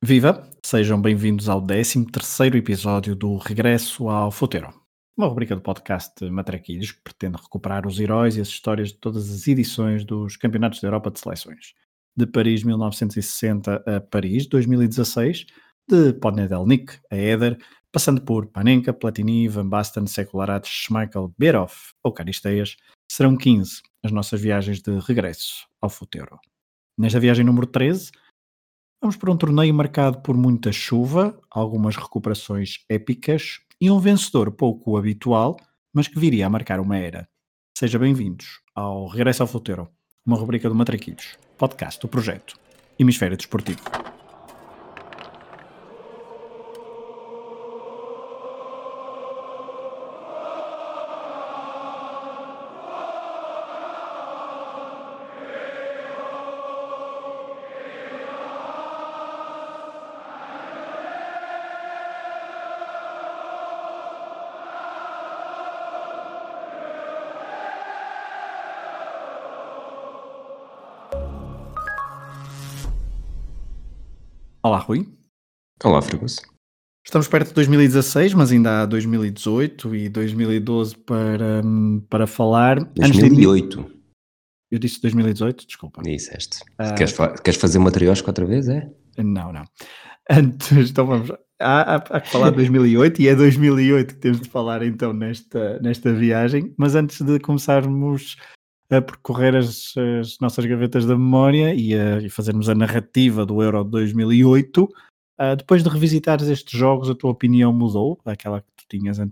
Viva! Sejam bem-vindos ao 13º episódio do Regresso ao Futeiro, uma rubrica do podcast Matraquilhos que pretende recuperar os heróis e as histórias de todas as edições dos Campeonatos da Europa de Seleções, de Paris 1960 a Paris 2016, de Podnedelnik a Éder, passando por Panenka, Platini, Van Basten, Sekularad, Schmeichel, Berov ou Caristeias. Serão 15 as nossas viagens de regresso ao Futeiro. Nesta viagem número 13, vamos para um torneio marcado por muita chuva, algumas recuperações épicas e um vencedor pouco habitual, mas que viria a marcar uma era. Sejam bem-vindos ao Regresso ao Futeiro, uma rubrica do Matraquilhos, podcast do projeto Hemisfério Desportivo. Olá, Rui. Olá, Fergus. Estamos perto de 2016, mas ainda há 2018 e 2012 para falar. 2008. Eu disse 2018, desculpa. Disseste. Queres fazer uma triosca outra vez, é? Não. Antes, então vamos. Há que falar de 2008 e é 2008 que temos de falar então nesta viagem. Mas antes de começarmos a percorrer as nossas gavetas da memória e fazermos a narrativa do Euro 2008. Depois de revisitares estes jogos, a tua opinião mudou? Aquela que tu tinhas que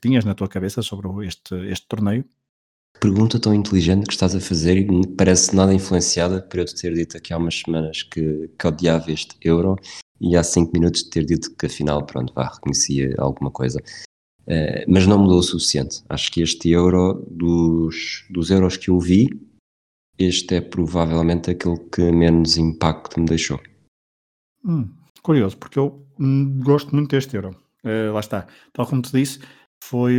tinhas na tua cabeça sobre este torneio? Que pergunta tão inteligente que estás a fazer e me parece nada influenciada por eu te ter dito aqui há umas semanas que odiava este Euro e há 5 minutos de ter dito que afinal, reconhecia alguma coisa. Mas não mudou o suficiente. Acho que este Euro, dos Euros que eu vi, este é provavelmente aquele que menos impacto me deixou. Curioso, porque eu gosto muito deste Euro. Lá está. Tal como te disse, foi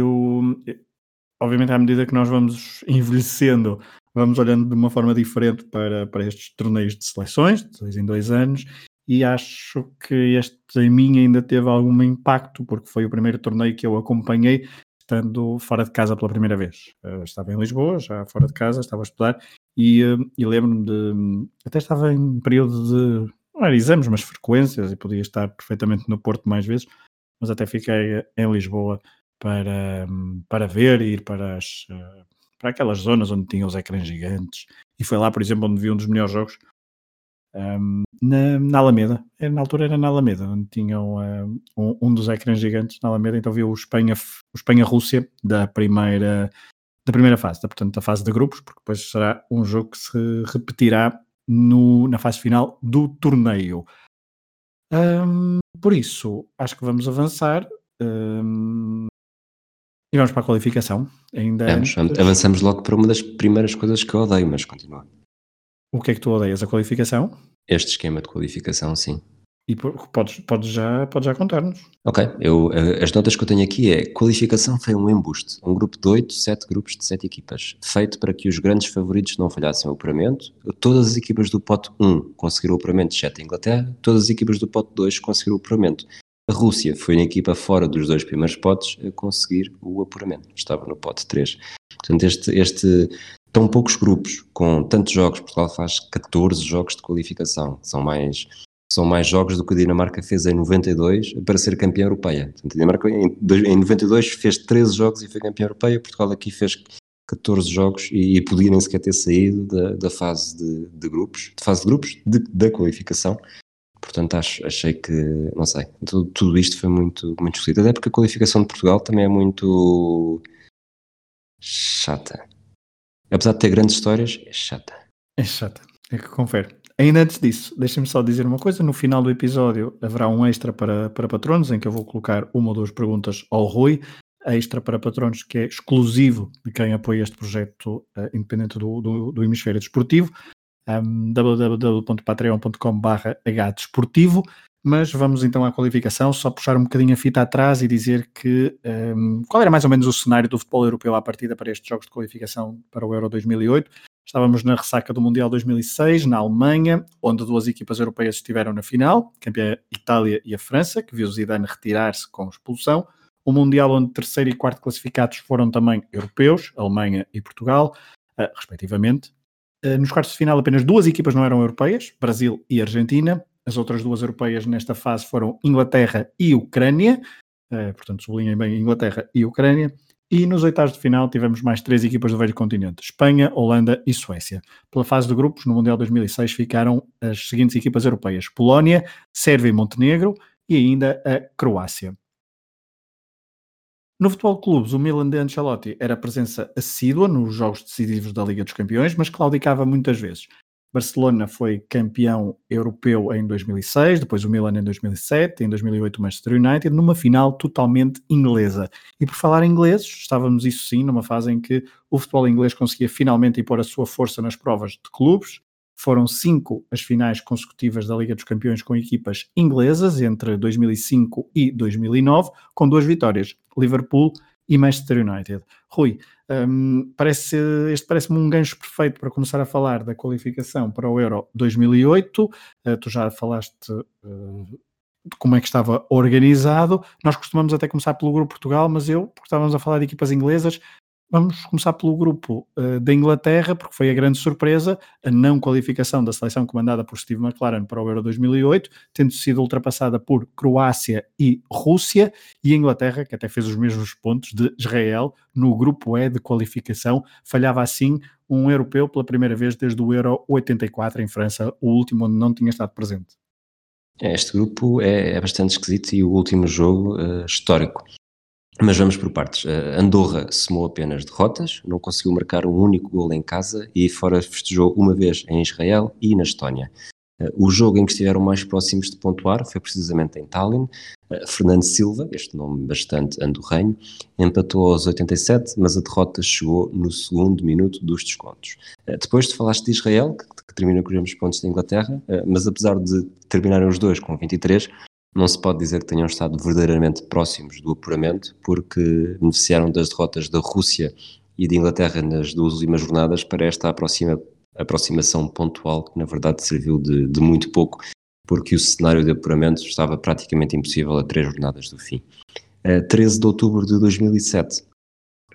obviamente, à medida que nós vamos envelhecendo, vamos olhando de uma forma diferente para estes torneios de seleções, de 2 em 2 anos, e acho que este em mim ainda teve algum impacto, porque foi o primeiro torneio que eu acompanhei estando fora de casa pela primeira vez. Eu estava em Lisboa, já fora de casa, estava a estudar, e lembro-me até estava em período de, não era exames, mas frequências, e podia estar perfeitamente no Porto mais vezes, mas até fiquei em Lisboa para ver e ir para aquelas zonas onde tinham os ecrãs gigantes. E foi lá, por exemplo, onde vi um dos melhores jogos, na Alameda. Na altura era na Alameda, onde tinham um dos ecrãs gigantes na Alameda. Então viu o Espanha-Rússia da primeira fase, portanto da fase de grupos, porque depois será um jogo que se repetirá na fase final do torneio. Por isso, acho que vamos avançar e vamos para a qualificação. Avançamos logo para uma das primeiras coisas que eu odeio, mas continua. O que é que tu odeias? A qualificação? Este esquema de qualificação, sim. E podes já contar-nos. Ok, as notas que eu tenho aqui é: qualificação foi um embuste, um grupo de 8, 7 grupos de 7 equipas, feito para que os grandes favoritos não falhassem o apuramento. Todas as equipas do pote 1 conseguiram o apuramento, exceto a Inglaterra. Todas as equipas do pote 2 conseguiram o apuramento. A Rússia foi na equipa fora dos 2 primeiros potes a conseguir o apuramento, estava no pote 3. Portanto, tão poucos grupos, com tantos jogos, Portugal faz 14 jogos de qualificação, são mais jogos do que a Dinamarca fez em 92 para ser campeã europeia. Portanto, a Dinamarca em 92 fez 13 jogos e foi campeã europeia, Portugal aqui fez 14 jogos e podia nem sequer ter saído da fase de grupos, da qualificação. Portanto, achei que, não sei, tudo isto foi muito, muito esquisito, até porque a qualificação de Portugal também é muito chata. Apesar de ter grandes histórias, é chata. É chata, é que confere. Ainda antes disso, deixem-me só dizer uma coisa. No final do episódio haverá um extra para patronos, em que eu vou colocar uma ou duas perguntas ao Rui. Extra para patronos que é exclusivo de quem apoia este projeto independente do Hemisfério Desportivo. www.patreon.com/hdesportivo. Mas vamos então à qualificação, só puxar um bocadinho a fita atrás e dizer que qual era mais ou menos o cenário do futebol europeu à partida para estes jogos de qualificação para o Euro 2008. Estávamos na ressaca do Mundial 2006, na Alemanha, onde duas equipas europeias estiveram na final, campeã Itália e a França, que viu Zidane retirar-se com expulsão. O Mundial onde terceiro e quarto classificados foram também europeus, Alemanha e Portugal, respectivamente. Nos quartos de final apenas duas equipas não eram europeias, Brasil e Argentina. As outras duas europeias nesta fase foram Inglaterra e Ucrânia, portanto sublinhem bem Inglaterra e Ucrânia. E nos oitavos de final tivemos mais três equipas do velho continente, Espanha, Holanda e Suécia. Pela fase de grupos, no Mundial 2006, ficaram as seguintes equipas europeias, Polónia, Sérvia e Montenegro e ainda a Croácia. No futebol de clubes, o Milan de Ancelotti era presença assídua nos jogos decisivos da Liga dos Campeões, mas claudicava muitas vezes. Barcelona foi campeão europeu em 2006, depois o Milan em 2007, em 2008 o Manchester United, numa final totalmente inglesa. E por falar em ingleses, estávamos isso sim numa fase em que o futebol inglês conseguia finalmente impor a sua força nas provas de clubes. Foram 5 as finais consecutivas da Liga dos Campeões com equipas inglesas entre 2005 e 2009, com 2 vitórias, Liverpool e Manchester United. Rui, parece-me um gancho perfeito para começar a falar da qualificação para o Euro 2008. Tu já falaste de como é que estava organizado. Nós costumamos até começar pelo grupo Portugal, mas porque estávamos a falar de equipas inglesas, vamos começar pelo grupo da Inglaterra, porque foi a grande surpresa a não qualificação da seleção comandada por Steve McLaren para o Euro 2008, tendo sido ultrapassada por Croácia e Rússia, e a Inglaterra, que até fez os mesmos pontos de Israel no grupo E de qualificação, falhava assim um europeu pela primeira vez desde o Euro 84 em França, o último onde não tinha estado presente. Este grupo é bastante esquisito e o último jogo histórico. Mas vamos por partes. Andorra somou apenas derrotas, não conseguiu marcar um único golo em casa e fora festejou uma vez em Israel e na Estónia. O jogo em que estiveram mais próximos de pontuar foi precisamente em Tallinn. Fernando Silva, este nome bastante andorrenho, empatou aos 87, mas a derrota chegou no segundo minuto dos descontos. Depois tu falaste de Israel, que terminou com os mesmos pontos da Inglaterra, mas apesar de terminarem os dois com 23, não se pode dizer que tenham estado verdadeiramente próximos do apuramento, porque beneficiaram das derrotas da Rússia e da Inglaterra nas duas últimas jornadas para esta aproximação pontual, que na verdade serviu de muito pouco, porque o cenário de apuramento estava praticamente impossível a 3 jornadas do fim. 13 de outubro de 2007,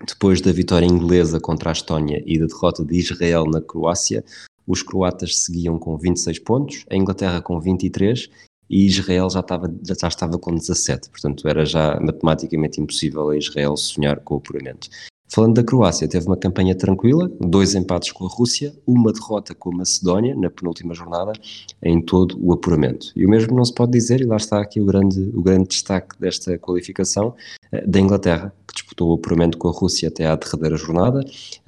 depois da vitória inglesa contra a Estónia e da derrota de Israel na Croácia, os croatas seguiam com 26 pontos, a Inglaterra com 23 e Israel já estava com 17, portanto era já matematicamente impossível a Israel sonhar com o apuramento. Falando da Croácia, teve uma campanha tranquila, 2 empates com a Rússia, uma derrota com a Macedónia na penúltima jornada, em todo o apuramento. E o mesmo não se pode dizer, e lá está aqui o grande destaque desta qualificação, da Inglaterra, que disputou o apuramento com a Rússia até à derradeira jornada,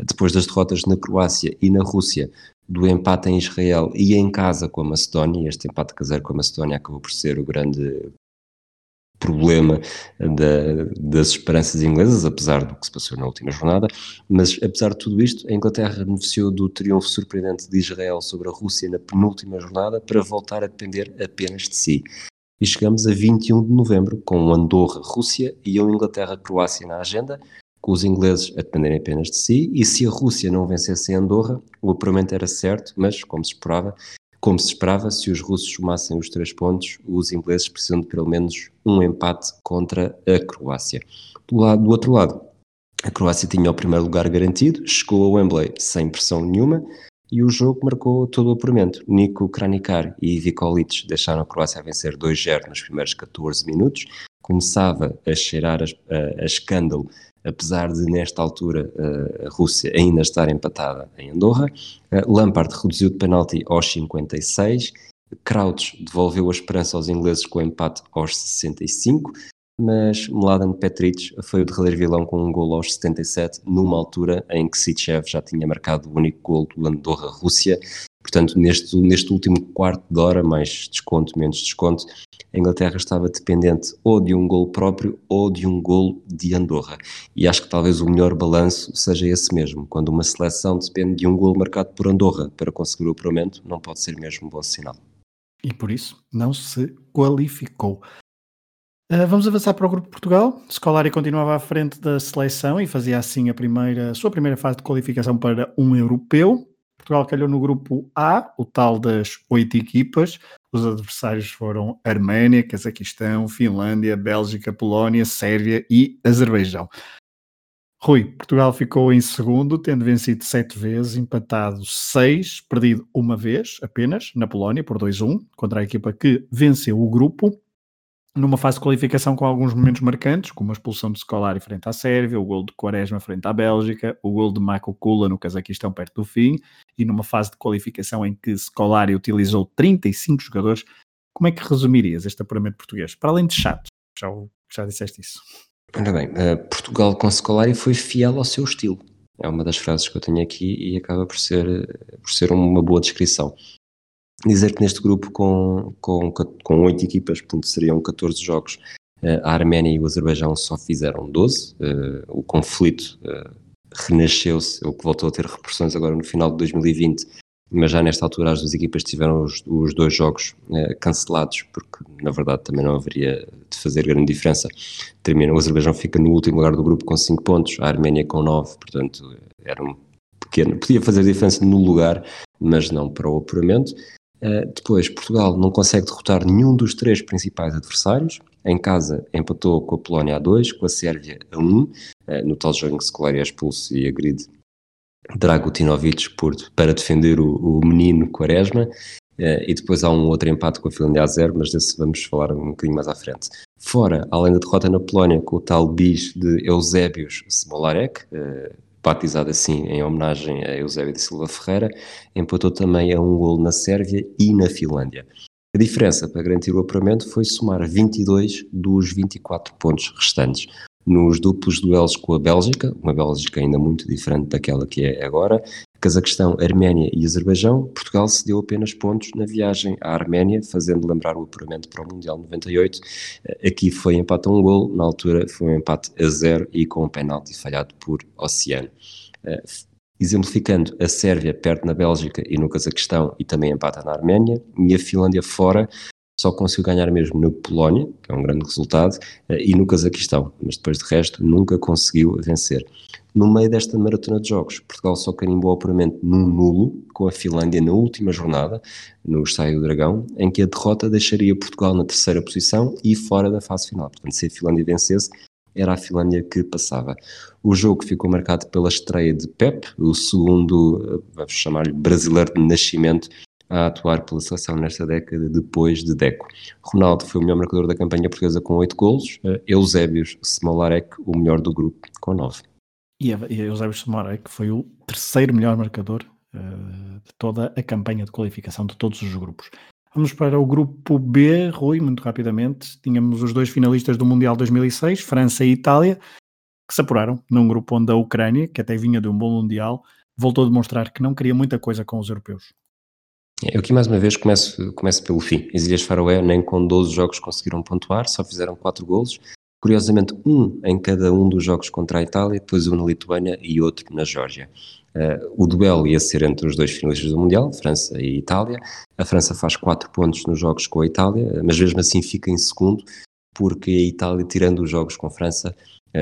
depois das derrotas na Croácia e na Rússia, do empate em Israel e em casa com a Macedónia. Este empate caseiro com a Macedónia acabou por ser o grande problema das esperanças inglesas, apesar do que se passou na última jornada, mas apesar de tudo isto, a Inglaterra beneficiou do triunfo surpreendente de Israel sobre a Rússia na penúltima jornada para voltar a depender apenas de si. E chegamos a 21 de novembro, com Andorra-Rússia e a Inglaterra-Croácia na agenda, com os ingleses a dependerem apenas de si, e se a Rússia não vencesse em Andorra, o apuramento era certo, mas, como se esperava, se os russos somassem os 3 pontos, os ingleses precisam de pelo menos um empate contra a Croácia. Do outro lado, a Croácia tinha o primeiro lugar garantido, chegou a Wembley sem pressão nenhuma, e o jogo marcou todo o apuramento. Niko Kranjčar e Ivica Olić deixaram a Croácia a vencer 2-0 nos primeiros 14 minutos, começava a cheirar a escândalo, apesar de, nesta altura, a Rússia ainda estar empatada em Andorra. Lampard reduziu de penalti aos 56, Crouch devolveu a esperança aos ingleses com o empate aos 65, mas Mladen Petric foi o derradeiro vilão com um golo aos 77, numa altura em que Sichev já tinha marcado o único golo do Andorra-Rússia. Portanto, neste último quarto de hora, mais desconto, menos desconto, a Inglaterra estava dependente ou de um golo próprio ou de um golo de Andorra. E acho que talvez o melhor balanço seja esse mesmo. Quando uma seleção depende de um golo marcado por Andorra para conseguir o apuramento, não pode ser mesmo um bom sinal. E por isso não se qualificou. Vamos avançar para o grupo de Portugal. Scolari continuava à frente da seleção e fazia assim a sua primeira fase de qualificação para um europeu. Portugal calhou no grupo A, o tal das 8 equipas. Os adversários foram Arménia, Cazaquistão, Finlândia, Bélgica, Polónia, Sérvia e Azerbaijão. Rui, Portugal ficou em segundo, tendo vencido 7 vezes, empatado 6, perdido uma vez apenas, na Polónia, por 2-1, contra a equipa que venceu o grupo, numa fase de qualificação com alguns momentos marcantes, como a expulsão de Scolari frente à Sérvia, o gol de Quaresma frente à Bélgica, o gol de Mako Kula no Cazaquistão perto do fim, e numa fase de qualificação em que Scolari utilizou 35 jogadores. Como é que resumirias este apuramento português? Para além de chato, já disseste isso. Ora bem, Portugal com Scolari foi fiel ao seu estilo. É uma das frases que eu tenho aqui e acaba por ser uma boa descrição. Dizer que neste grupo com 8 equipas, portanto seriam 14 jogos, a Arménia e o Azerbaijão só fizeram 12. O conflito renasceu-se, o que voltou a ter repercussões agora no final de 2020, mas já nesta altura as duas equipas tiveram os dois jogos cancelados, porque na verdade também não haveria de fazer grande diferença. O Azerbaijão fica no último lugar do grupo com 5 pontos, a Arménia com 9, portanto era um pequeno, podia fazer diferença no lugar, mas não para o apuramento. Depois, Portugal não consegue derrotar nenhum dos 3 principais adversários. Em casa empatou com a Polónia a 2, com a Sérvia a 1, no tal jogo em que Scolari é expulso e agride Dragutinovic para defender o menino Quaresma, e depois há um outro empate com a Finlândia a 0, mas desse vamos falar um bocadinho mais à frente. Fora, além da derrota na Polónia com o tal bis de Eusébios Smolarek, batizado assim em homenagem a Eusébio de Silva Ferreira, empatou também a um golo na Sérvia e na Finlândia. A diferença para garantir o apuramento foi somar 22 dos 24 pontos restantes. Nos duplos duelos com a Bélgica, uma Bélgica ainda muito diferente daquela que é agora, Cazaquistão, Arménia e Azerbaijão, Portugal cedeu apenas pontos na viagem à Arménia, fazendo lembrar o apuramento para o Mundial 98. Aqui foi empate a um golo, na altura foi um empate a 0 e com um penalti falhado por Oceano. Exemplificando, a Sérvia perde na Bélgica e no Cazaquistão e também empata na Arménia, e a Finlândia fora só conseguiu ganhar mesmo na Polónia, que é um grande resultado, e no Cazaquistão, mas depois de resto nunca conseguiu vencer. No meio desta maratona de jogos, Portugal só carimbou o apuramento num nulo, com a Finlândia na última jornada, no Estádio do Dragão, em que a derrota deixaria Portugal na terceira posição e fora da fase final. Portanto, se a Finlândia vencesse, era a Finlândia que passava. O jogo ficou marcado pela estreia de Pep, o segundo, vamos chamar-lhe, brasileiro de nascimento, a atuar pela seleção nesta década depois de Deco. Ronaldo foi o melhor marcador da campanha portuguesa com 8 golos, Eusébios Smolarek o melhor do grupo com 9. E Eusébios Smolarek foi o terceiro melhor marcador de toda a campanha de qualificação de todos os grupos. Vamos para o grupo B, Rui, muito rapidamente. Tínhamos os dois finalistas do Mundial 2006, França e Itália, que se apuraram num grupo onde a Ucrânia, que até vinha de um bom Mundial, voltou a demonstrar que não queria muita coisa com os europeus. Eu aqui mais uma vez começo pelo fim. As Ilhas Faroé nem com 12 jogos conseguiram pontuar, só fizeram 4 golos. Curiosamente, um em cada um dos jogos contra a Itália, depois um na Lituânia e outro na Geórgia. O duelo ia ser entre os dois finalistas do Mundial, França e Itália. A França faz 4 pontos nos jogos com a Itália, mas mesmo assim fica em segundo, porque a Itália, tirando os jogos com a França,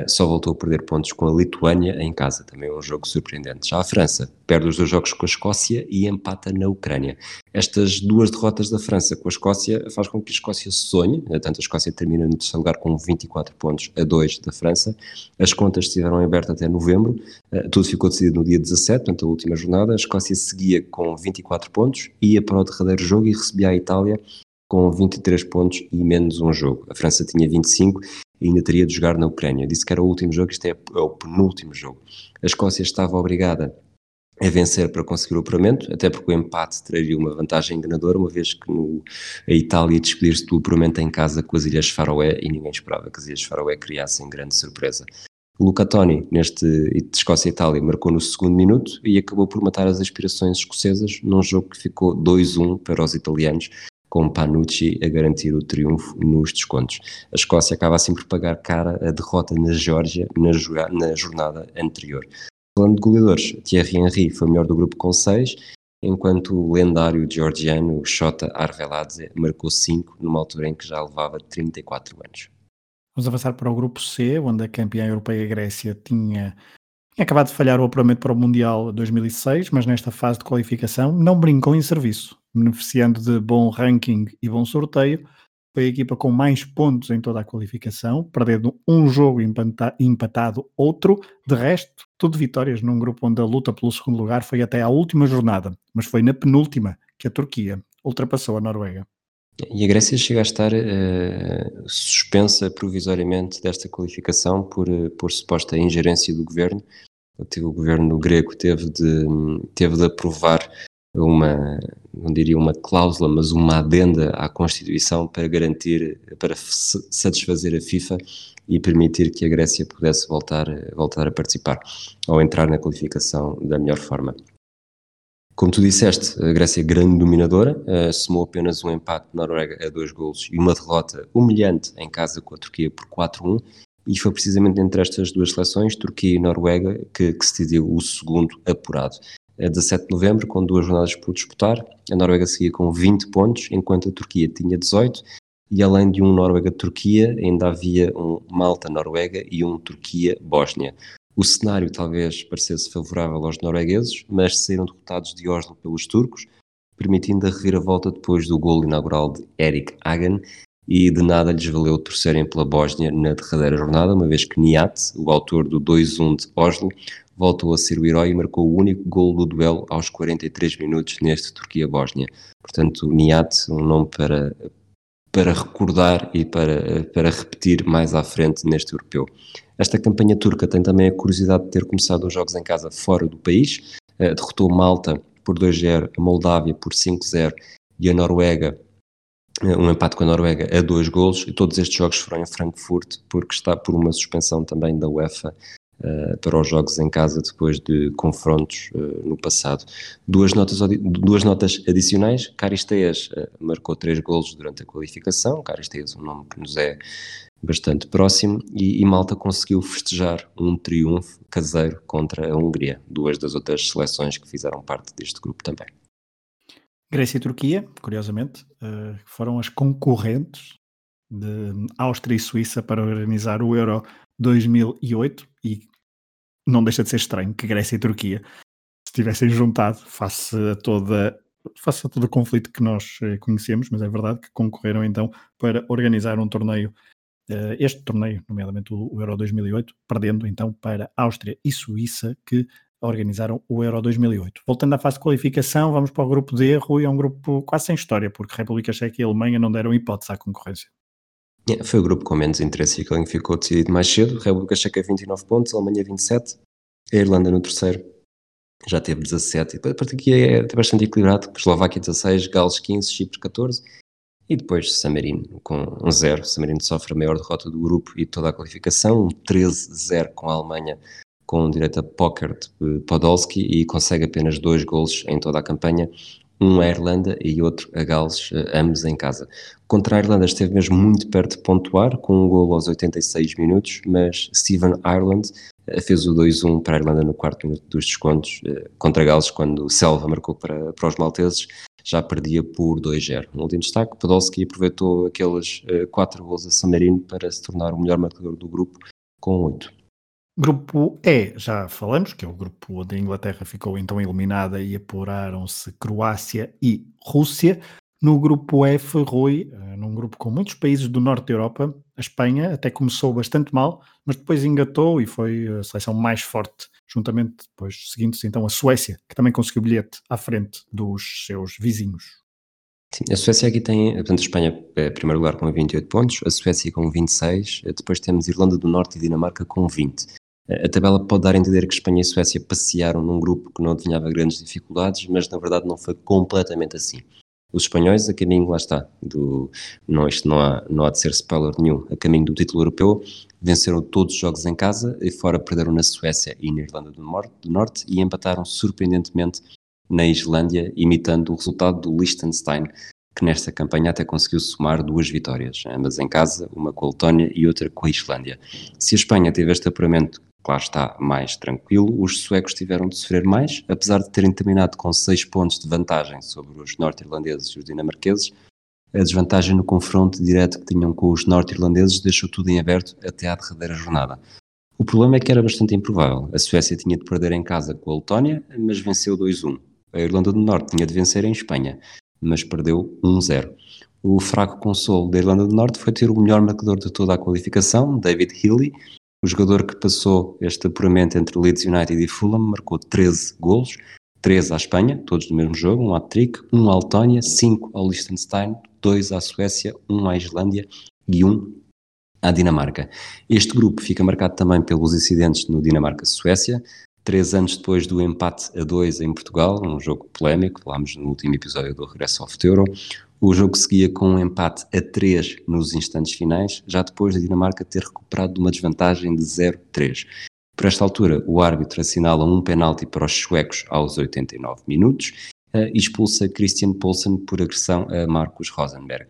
só voltou a perder pontos com a Lituânia em casa, também é um jogo surpreendente. Já a França perde os 2 jogos com a Escócia e empata na Ucrânia. Estas 2 derrotas da França com a Escócia faz com que a Escócia sonhe, tanto a Escócia termina no terceiro lugar com 24 pontos a 2 da França. As contas estiveram abertas até novembro, tudo ficou decidido no dia 17, portanto a última jornada. A Escócia seguia com 24 pontos, ia para o derradeiro jogo e recebia a Itália com 23 pontos e menos um jogo. A França tinha 25 e ainda teria de jogar na Ucrânia. Disse que era o último jogo, isto é o penúltimo jogo. A Escócia estava obrigada a vencer para conseguir o apuramento, até porque o empate traria uma vantagem enganadora, uma vez que a Itália despedir-se do apuramento em casa com as Ilhas Faroé, e ninguém esperava que as Ilhas Faroé criassem grande surpresa. Luca Toni, neste de Escócia-Itália, marcou no segundo minuto e acabou por matar as aspirações escocesas num jogo que ficou 2-1 para os italianos, com Panucci a garantir o triunfo nos descontos. A Escócia acaba assim por pagar cara a derrota na Geórgia na jornada anterior. Falando de goleadores, Thierry Henry foi o melhor do grupo com 6, enquanto o lendário georgiano Shota Arveladze marcou 5, numa altura em que já levava 34 anos. Vamos avançar para o grupo C, onde a campeã europeia Grécia tinha Tinha acabado de falhar o apuramento para o Mundial 2006, mas nesta fase de qualificação não brincou em serviço. Beneficiando de bom ranking e bom sorteio, foi a equipa com mais pontos em toda a qualificação, perdendo um jogo e empatado outro. De resto, tudo vitórias num grupo onde a luta pelo segundo lugar foi até à última jornada, mas foi na penúltima que a Turquia ultrapassou a Noruega. E a Grécia chega a estar suspensa provisoriamente desta qualificação por suposta ingerência do governo. O governo grego teve de aprovar não diria uma cláusula, mas uma adenda à Constituição para garantir, para satisfazer a FIFA e permitir que a Grécia pudesse voltar a participar ao entrar na qualificação da melhor forma. Como tu disseste, a Grécia é grande dominadora, somou apenas um empate na Noruega a 2 golos e uma derrota humilhante em casa com a Turquia por 4-1, e foi precisamente entre estas duas seleções, Turquia e Noruega, que se decidiu o segundo apurado. A 17 de novembro, com 2 jornadas por disputar, a Noruega seguia com 20 pontos, enquanto a Turquia tinha 18, e além de um Noruega-Turquia, ainda havia um Malta-Noruega e um Turquia-Bósnia. O cenário talvez parecesse favorável aos noruegueses, mas saíram derrotados de Oslo pelos turcos, permitindo a reviravolta depois do golo inaugural de Erik Hagen, e de nada lhes valeu torcerem pela Bósnia na derradeira jornada, uma vez que Nihat, o autor do 2-1 de Oslo, voltou a ser o herói e marcou o único gol do duelo aos 43 minutos neste Turquia-Bósnia. Portanto, Nihat, um nome para recordar e para repetir mais à frente neste europeu. Esta campanha turca tem também a curiosidade de ter começado os jogos em casa fora do país. Derrotou Malta por 2-0, a Moldávia por 5-0 e a Noruega, um empate com a Noruega a 2 golos, e todos estes jogos foram em Frankfurt, porque está por uma suspensão também da UEFA para os jogos em casa depois de confrontos no passado. Duas notas adicionais: Caristeias marcou 3 golos durante a qualificação. Caristeias é um nome que nos é bastante próximo, e Malta conseguiu festejar um triunfo caseiro contra a Hungria, duas das outras seleções que fizeram parte deste grupo também. Grécia e Turquia, curiosamente, foram as concorrentes de Áustria e Suíça para organizar o Euro 2008, e não deixa de ser estranho que Grécia e Turquia se tivessem juntado face a todo o conflito que nós conhecemos, mas é verdade que concorreram então para organizar um torneio, este torneio, nomeadamente o Euro 2008, perdendo então para Áustria e Suíça, que organizaram o Euro 2008. Voltando à fase de qualificação, vamos para o grupo D, Rui, é um grupo quase sem história, porque República Checa e Alemanha não deram hipótese à concorrência. Foi o grupo com menos interesse e que ficou decidido mais cedo. República Checa 29 pontos, Alemanha 27, a Irlanda no terceiro já teve 17, e a partir daqui é bastante equilibrado, Eslováquia 16, Gales 15, Chipre 14, e depois San Marino com 0. San Marino sofre a maior derrota do grupo e toda a qualificação, um 13-0 com a Alemanha, com direito a póquer de Podolski, e consegue apenas 2 golos em toda a campanha, um à Irlanda e outro a Gales, ambos em casa. Contra a Irlanda esteve mesmo muito perto de pontuar, com um golo aos 86 minutos, mas Steven Ireland fez o 2-1 para a Irlanda no quarto minuto dos descontos. Contra a Gales, quando Selva marcou para os malteses, já perdia por 2-0. No último destaque, Podolski aproveitou aqueles 4 golos a San Marino para se tornar o melhor marcador do grupo, com 8. Grupo E, já falamos, que é o grupo onde a Inglaterra ficou então eliminada e apuraram-se Croácia e Rússia. No grupo F, Rui, num grupo com muitos países do norte da Europa, a Espanha até começou bastante mal, mas depois engatou e foi a seleção mais forte, juntamente depois seguindo-se então a Suécia, que também conseguiu bilhete à frente dos seus vizinhos. Sim, a Suécia aqui tem, portanto, a Espanha é primeiro lugar com 28 pontos, a Suécia com 26, depois temos Irlanda do Norte e Dinamarca com 20. A tabela pode dar a entender que Espanha e Suécia passearam num grupo que não adivinhava grandes dificuldades, mas na verdade não foi completamente assim. Os espanhóis, a caminho, lá está, não há de ser spoiler nenhum, a caminho do título europeu, venceram todos os jogos em casa e fora perderam na Suécia e na Irlanda do Norte, e empataram surpreendentemente na Islândia, imitando o resultado do Liechtenstein, que nesta campanha até conseguiu somar 2 vitórias, ambas em casa, uma com a Letónia e outra com a Islândia. Se a Espanha teve este apuramento, claro está, mais tranquilo, os suecos tiveram de sofrer mais, apesar de terem terminado com 6 pontos de vantagem sobre os norte-irlandeses e os dinamarqueses. A desvantagem no confronto direto que tinham com os norte-irlandeses deixou tudo em aberto até à derradeira jornada. O problema é que era bastante improvável. A Suécia tinha de perder em casa com a Letónia, mas venceu 2-1. A Irlanda do Norte tinha de vencer em Espanha, mas perdeu 1-0. O fraco consolo da Irlanda do Norte foi ter o melhor marcador de toda a qualificação, David Healy. O jogador que passou este apuramento entre Leeds United e Fulham marcou 13 golos, 13 à Espanha, todos no mesmo jogo, 1 à Trick, 1 à Letónia, 5 ao Liechtenstein, 2 à Suécia, 1 à Islândia e 1 à Dinamarca. Este grupo fica marcado também pelos incidentes no Dinamarca-Suécia, 3 anos depois do empate a 2 em Portugal, um jogo polémico, falámos no último episódio do Regresso ao Futuro. O jogo seguia com um empate a 3 nos instantes finais, já depois da Dinamarca ter recuperado uma desvantagem de 0-3. Por esta altura, o árbitro assinala um penalti para os suecos aos 89 minutos e expulsa Christian Poulsen por agressão a Marcus Rosenberg.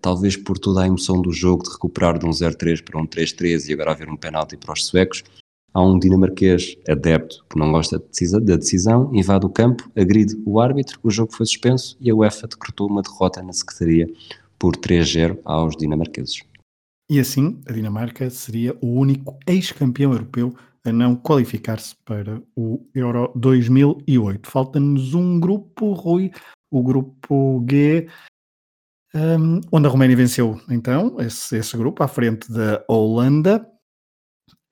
Talvez por toda a emoção do jogo de recuperar de um 0-3 para um 3-3 e agora haver um penalti para os suecos, há um dinamarquês adepto que não gosta da decisão, invade o campo, agride o árbitro, o jogo foi suspenso e a UEFA decretou uma derrota na secretaria por 3-0 aos dinamarqueses. E assim, a Dinamarca seria o único ex-campeão europeu a não qualificar-se para o Euro 2008. Falta-nos um grupo, Rui, o grupo G, onde a Roménia venceu, então, esse grupo, à frente da Holanda.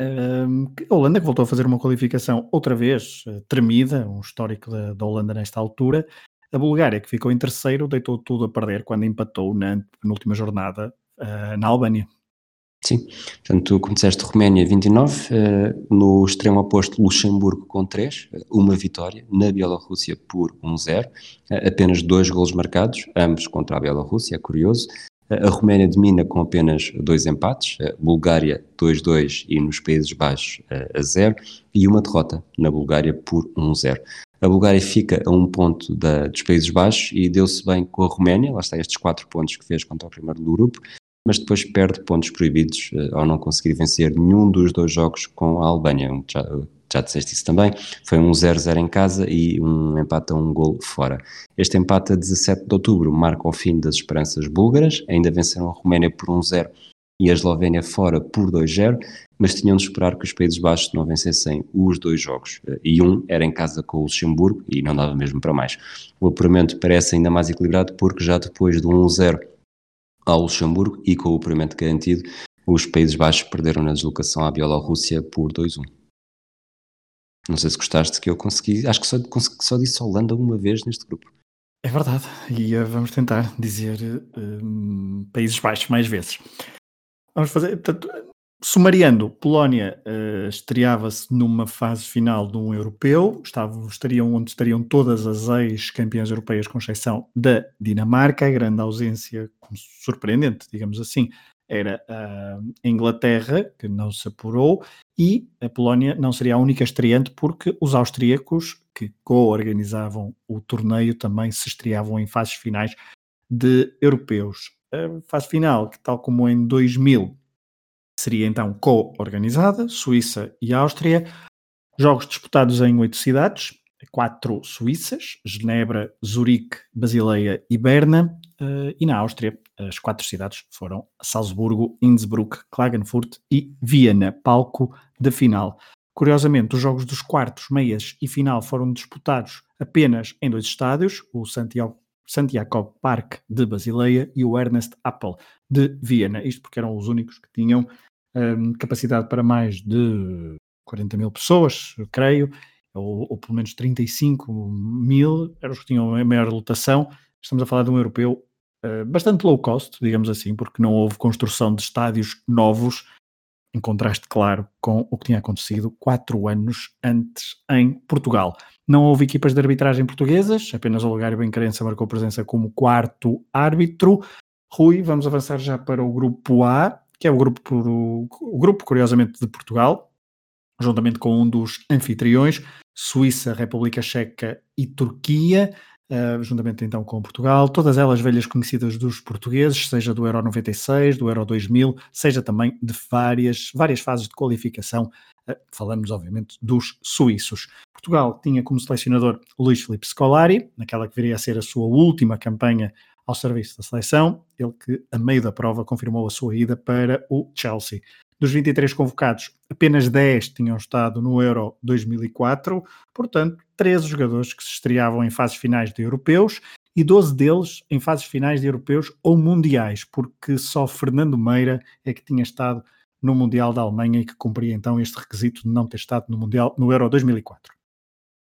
A Holanda que voltou a fazer uma qualificação outra vez tremida, um histórico da Holanda nesta altura. A Bulgária, que ficou em terceiro, deitou tudo a perder quando empatou na última jornada na Albânia. Sim, portanto, como disseste, Roménia 29, no extremo oposto Luxemburgo com 3, uma vitória, na Bielorrússia por 1-0, apenas 2 golos marcados, ambos contra a Bielorrússia, é curioso. A Roménia domina com apenas 2 empates, Bulgária 2-2 e nos Países Baixos a 0, e uma derrota na Bulgária por 1-0. A Bulgária fica a um ponto dos Países Baixos e deu-se bem com a Roménia, lá está estes 4 pontos que fez contra o primeiro do grupo, mas depois perde pontos proibidos ao não conseguir vencer nenhum dos 2 jogos com a Albânia. Já disseste isso também, foi um 0-0 em casa e um empate a 1 golo fora. Este empate a 17 de outubro marca o fim das esperanças búlgaras, ainda venceram a Roménia por 1-0 e a Eslovénia fora por 2-0, mas tinham de esperar que os Países Baixos não vencessem os 2 jogos, e um era em casa com o Luxemburgo e não dava mesmo para mais. O apuramento parece ainda mais equilibrado porque já depois do 1-0 ao Luxemburgo e com o apuramento garantido, os Países Baixos perderam na deslocação à Bielorrússia por 2-1. Não sei se gostaste que eu consegui, acho que só disse Holanda uma vez neste grupo. É verdade, e vamos tentar dizer Países Baixos mais vezes. Vamos fazer, portanto, sumariando, Polónia estreava-se numa fase final de um europeu, onde estariam todas as ex-campeãs europeias, com exceção da Dinamarca. A grande ausência, surpreendente, digamos assim, era a Inglaterra, que não se apurou, e a Polónia não seria a única estreante, porque os austríacos, que co-organizavam o torneio, também se estreavam em fases finais de europeus. A fase final, que tal como em 2000, seria então co-organizada, Suíça e Áustria, jogos disputados em 8 cidades, 4 suíças, Genebra, Zurique, Basileia e Berna, e na Áustria as 4 cidades foram Salzburgo, Innsbruck, Klagenfurt e Viena, palco da final. Curiosamente, os jogos dos quartos, meias e final foram disputados apenas em 2 estádios, o Santiago Park de Basileia e o Ernst Happel de Viena, isto porque eram os únicos que tinham capacidade para mais de 40 mil pessoas, eu creio, ou pelo menos 35 mil, eram os que tinham a maior lotação. Estamos a falar de um europeu bastante low cost, digamos assim, porque não houve construção de estádios novos, em contraste, claro, com o que tinha acontecido 4 anos antes em Portugal. Não houve equipas de arbitragem portuguesas, apenas o Olegário Benquerença marcou presença como 4º árbitro. Rui, vamos avançar já para o grupo A, que é o grupo, curiosamente, de Portugal, juntamente com um dos anfitriões, Suíça, República Checa e Turquia, juntamente então com Portugal, todas elas velhas conhecidas dos portugueses, seja do Euro 96, do Euro 2000, seja também de várias fases de qualificação, falamos obviamente dos suíços. Portugal tinha como selecionador Luís Filipe Scolari, naquela que viria a ser a sua última campanha ao serviço da seleção, ele que a meio da prova confirmou a sua ida para o Chelsea. Dos 23 convocados, apenas 10 tinham estado no Euro 2004, portanto, 13 jogadores que se estreavam em fases finais de europeus e 12 deles em fases finais de europeus ou mundiais, porque só Fernando Meira é que tinha estado no Mundial da Alemanha e que cumpria então este requisito de não ter estado no Mundial, no Euro 2004.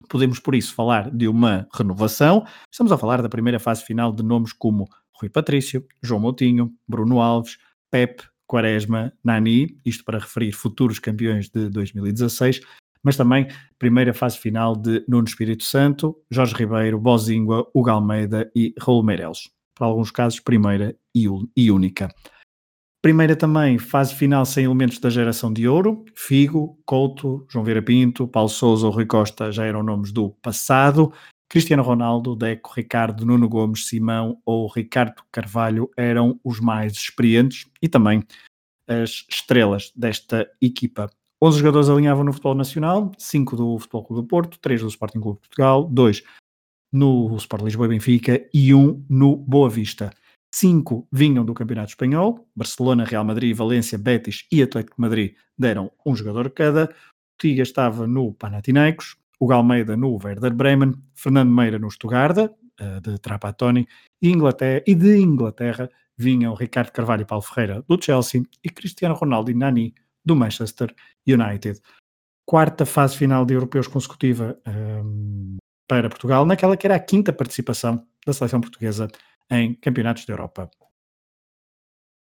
Podemos, por isso, falar de uma renovação. Estamos a falar da primeira fase final de nomes como Rui Patrício, João Moutinho, Bruno Alves, Pepe, Quaresma, Nani, isto para referir futuros campeões de 2016, mas também primeira fase final de Nuno Espírito Santo, Jorge Ribeiro, Bozingua, Hugo Almeida e Raul Meireles. Para alguns casos, primeira e única. Primeira também, fase final sem elementos da geração de ouro, Figo, Couto, João Vieira Pinto, Paulo Sousa ou Rui Costa já eram nomes do passado, Cristiano Ronaldo, Deco, Ricardo, Nuno Gomes, Simão ou Ricardo Carvalho eram os mais experientes e também as estrelas desta equipa. 11 jogadores alinhavam no futebol nacional, 5 do Futebol Clube do Porto, 3 do Sporting Clube de Portugal, 2 no Sport Lisboa e Benfica e 1 no Boa Vista. 5 vinham do Campeonato Espanhol, Barcelona, Real Madrid, Valência, Betis e Atlético de Madrid deram um jogador cada, o Tiga estava no Panathinaikos, o Galmeida no Werder Bremen, Fernando Meira no Stuttgart, de Trapattoni, e de Inglaterra vinham Ricardo Carvalho e Paulo Ferreira do Chelsea e Cristiano Ronaldo e Nani do Manchester United. Quarta fase final de europeus consecutiva para Portugal, naquela que era a quinta participação da seleção portuguesa em campeonatos da Europa.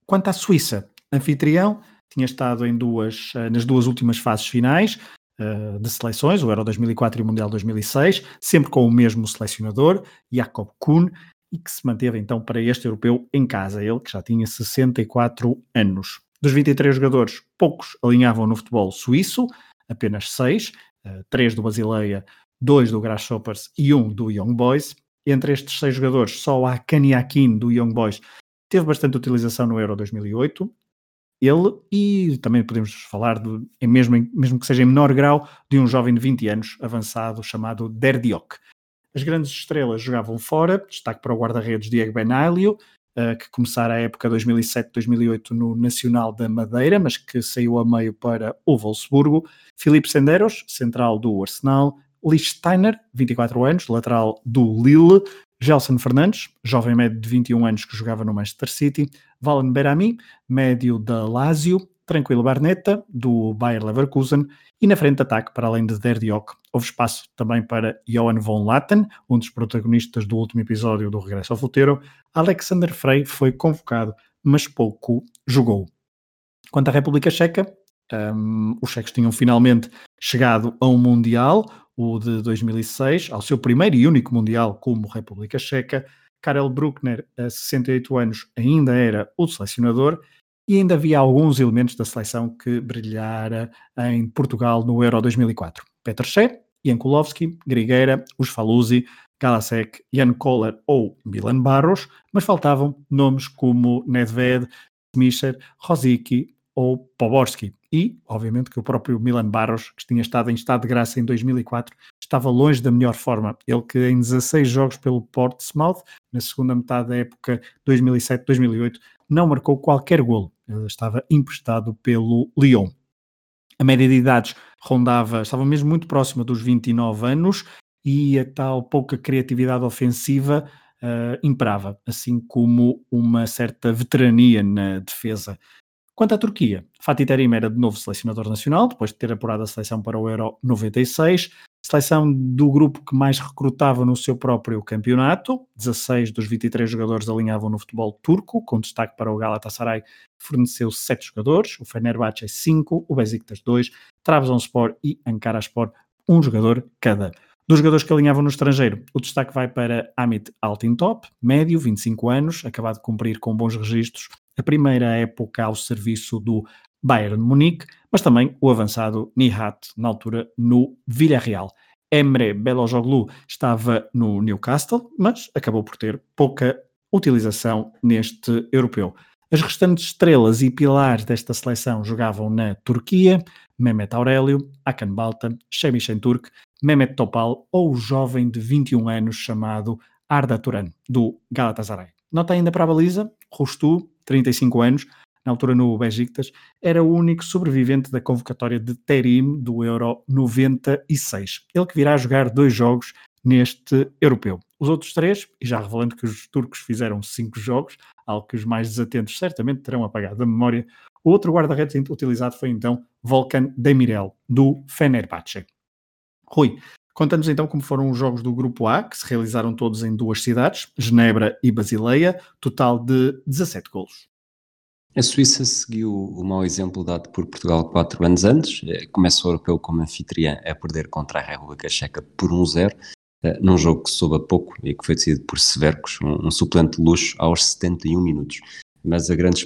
Quanto à Suíça, anfitrião, tinha estado nas duas últimas fases finais de seleções, o Euro 2004 e o Mundial 2006, sempre com o mesmo selecionador, Jakob Kuhn, e que se manteve então para este europeu em casa, ele que já tinha 64 anos. Dos 23 jogadores, poucos alinhavam no futebol suíço, apenas 6, 3 do Basileia, 2 do Grasshoppers e 1 do Young Boys. Entre estes 6 jogadores, só a Kani Akin do Young Boys teve bastante utilização no Euro 2008. Ele, e também podemos falar, mesmo que seja em menor grau, de um jovem de 20 anos avançado chamado Derdiok. As grandes estrelas jogavam fora, destaque para o guarda-redes Diego Benaglio, que começara a época 2007-2008 no Nacional da Madeira, mas que saiu a meio para o Wolfsburgo. Filipe Senderos, central do Arsenal. Lee Steiner, 24 anos, lateral do Lille. Gelson Fernandes, jovem médio de 21 anos que jogava no Manchester City. Valen Berami, médio da Lazio. Tranquilo Barnetta, do Bayer Leverkusen. E na frente de ataque, para além de Derdiok, houve espaço também para Johan von Latten, um dos protagonistas do último episódio do Regresso ao Futeiro. Alexander Frey foi convocado, mas pouco jogou. Quanto à República Checa, os checos tinham finalmente chegado a um Mundial, o de 2006, ao seu primeiro e único Mundial como República Checa. Karel Bruckner, a 68 anos, ainda era o selecionador e ainda havia alguns elementos da seleção que brilhara em Portugal no Euro 2004. Petr Cech, Jan Kulowski, Grigueira, Os Falusi, Galasek, Jan Koller ou Milan Barros, mas faltavam nomes como Nedved, Smisher, Rosicky ou Poborski. E, obviamente, que o próprio Milan Barros, que tinha estado em estado de graça em 2004, estava longe da melhor forma. Ele que em 16 jogos pelo Portsmouth, na segunda metade da época 2007-2008, não marcou qualquer golo. Ele estava emprestado pelo Lyon. A média de idades estava mesmo muito próxima dos 29 anos e a tal pouca criatividade ofensiva imperava, assim como uma certa veterania na defesa. Quanto à Turquia, Fatih Terim era de novo selecionador nacional, depois de ter apurado a seleção para o Euro 96, seleção do grupo que mais recrutava no seu próprio campeonato, 16 dos 23 jogadores alinhavam no futebol turco, com destaque para o Galatasaray, que forneceu 7 jogadores, o Fenerbahçe 5, o Beşiktaş 2, Trabzonspor e Ankaraspor, um jogador cada. Dos jogadores que alinhavam no estrangeiro, o destaque vai para Hamit Altintop, médio, 25 anos, acabado de cumprir com bons registros a primeira época ao serviço do Bayern Munique, mas também o avançado Nihat, na altura no Villarreal. Emre Belözoğlu estava no Newcastle, mas acabou por ter pouca utilização neste europeu. As restantes estrelas e pilares desta seleção jogavam na Turquia, Mehmet Aurelio, Hakan Balta, Şemi Şentürk, Mehmet Topal ou o jovem de 21 anos chamado Arda Turan, do Galatasaray. Nota ainda para a baliza, Rustu, 35 anos, na altura no Beşiktaş, era o único sobrevivente da convocatória de Terim do Euro 96. Ele que virá jogar 2 jogos neste europeu. Os outros 3, e já revelando que os turcos fizeram 5 jogos, algo que os mais desatentos certamente terão apagado da memória, o outro guarda-redes utilizado foi então Volkan Demirel, do Fenerbahçe. Rui, conta-nos então como foram os jogos do Grupo A, que se realizaram todos em 2 cidades, Genebra e Basileia, total de 17 golos. A Suíça seguiu o mau exemplo dado por Portugal 4 anos antes, começou o europeu como anfitriã a perder contra a República Checa por 1-0, num jogo que soube a pouco e que foi decidido por Severcos, um suplente de luxo aos 71 minutos. Mas o grande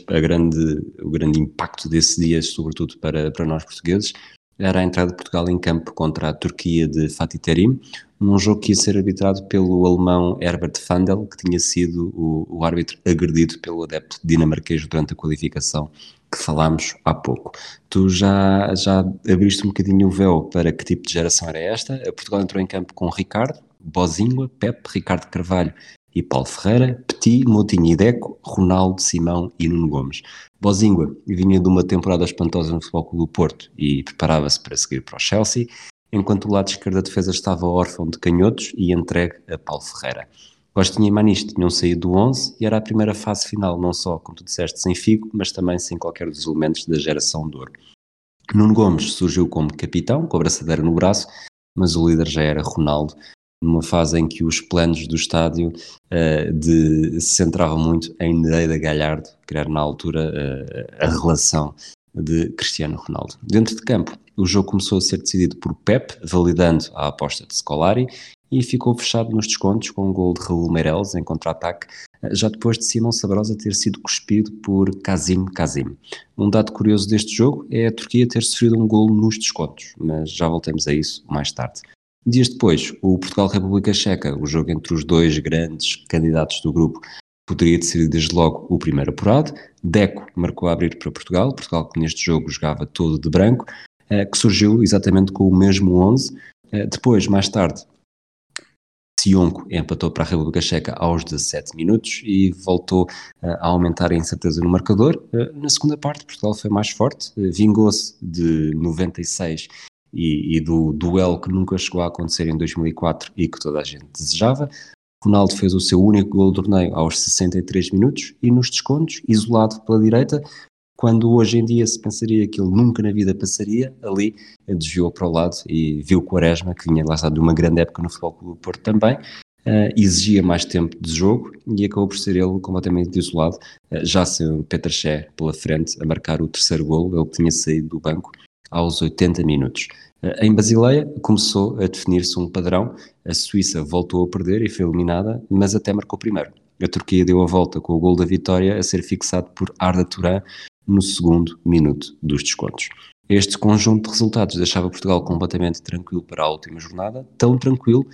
impacto desse dia, sobretudo para nós portugueses, era a entrada de Portugal em campo contra a Turquia de Fatih Terim, num jogo que ia ser arbitrado pelo alemão Herbert Fandel, que tinha sido o árbitro agredido pelo adepto dinamarquês durante a qualificação que falámos há pouco. Tu já abriste um bocadinho o véu para que tipo de geração era esta. A Portugal entrou em campo com Ricardo, Bozingua, Pepe, Ricardo Carvalho e Paulo Ferreira, Petit, Moutinho e Deco, Ronaldo, Simão e Nuno Gomes. Bozingua vinha de uma temporada espantosa no Futebol Clube do Porto e preparava-se para seguir para o Chelsea, enquanto o lado esquerdo da defesa estava órfão de canhotos e entregue a Paulo Ferreira. Costinha e Manis tinham saído do 11 e era a primeira fase final, não só, como tu disseste, sem Figo, mas também sem qualquer dos elementos da geração de ouro. Nuno Gomes surgiu como capitão, com a braçadeira no braço, mas o líder já era Ronaldo, numa fase em que os planos do estádio se centravam muito em Nereida Galhardo, criar na altura a relação de Cristiano Ronaldo. Dentro de campo, o jogo começou a ser decidido por Pep, validando a aposta de Scolari, e ficou fechado nos descontos com um gol de Raul Meireles em contra-ataque, já depois de Simão Sabrosa ter sido cuspido por Kazim. Um dado curioso deste jogo é a Turquia ter sofrido um gol nos descontos, mas já voltamos a isso mais tarde. Dias depois, o Portugal-República Checa, o jogo entre os 2 grandes candidatos do grupo, poderia decidir desde logo o primeiro apurado. Deco marcou a abrir para Portugal que neste jogo jogava todo de branco, que surgiu exatamente com o mesmo 11. Depois, mais tarde, Sionco empatou para a República Checa aos 17 minutos e voltou a aumentar a incerteza no marcador. Na segunda parte, Portugal foi mais forte, vingou-se de 96 e do duelo que nunca chegou a acontecer em 2004 e que toda a gente desejava. Ronaldo fez o seu único gol do torneio aos 63 minutos e nos descontos, isolado pela direita, quando hoje em dia se pensaria que ele nunca na vida passaria, ali desviou para o lado e viu Quaresma, que vinha lá de uma grande época no Futebol Clube do Porto também, exigia mais tempo de jogo e acabou por ser ele completamente isolado, já sem Petr Cech pela frente a marcar o terceiro golo, ele que tinha saído do banco aos 80 minutos. Em Basileia começou a definir-se um padrão, a Suíça voltou a perder e foi eliminada, mas até marcou primeiro. A Turquia deu a volta com o golo da vitória a ser fixado por Arda Turan no segundo minuto dos descontos. Este conjunto de resultados deixava Portugal completamente tranquilo para a última jornada, tão tranquilo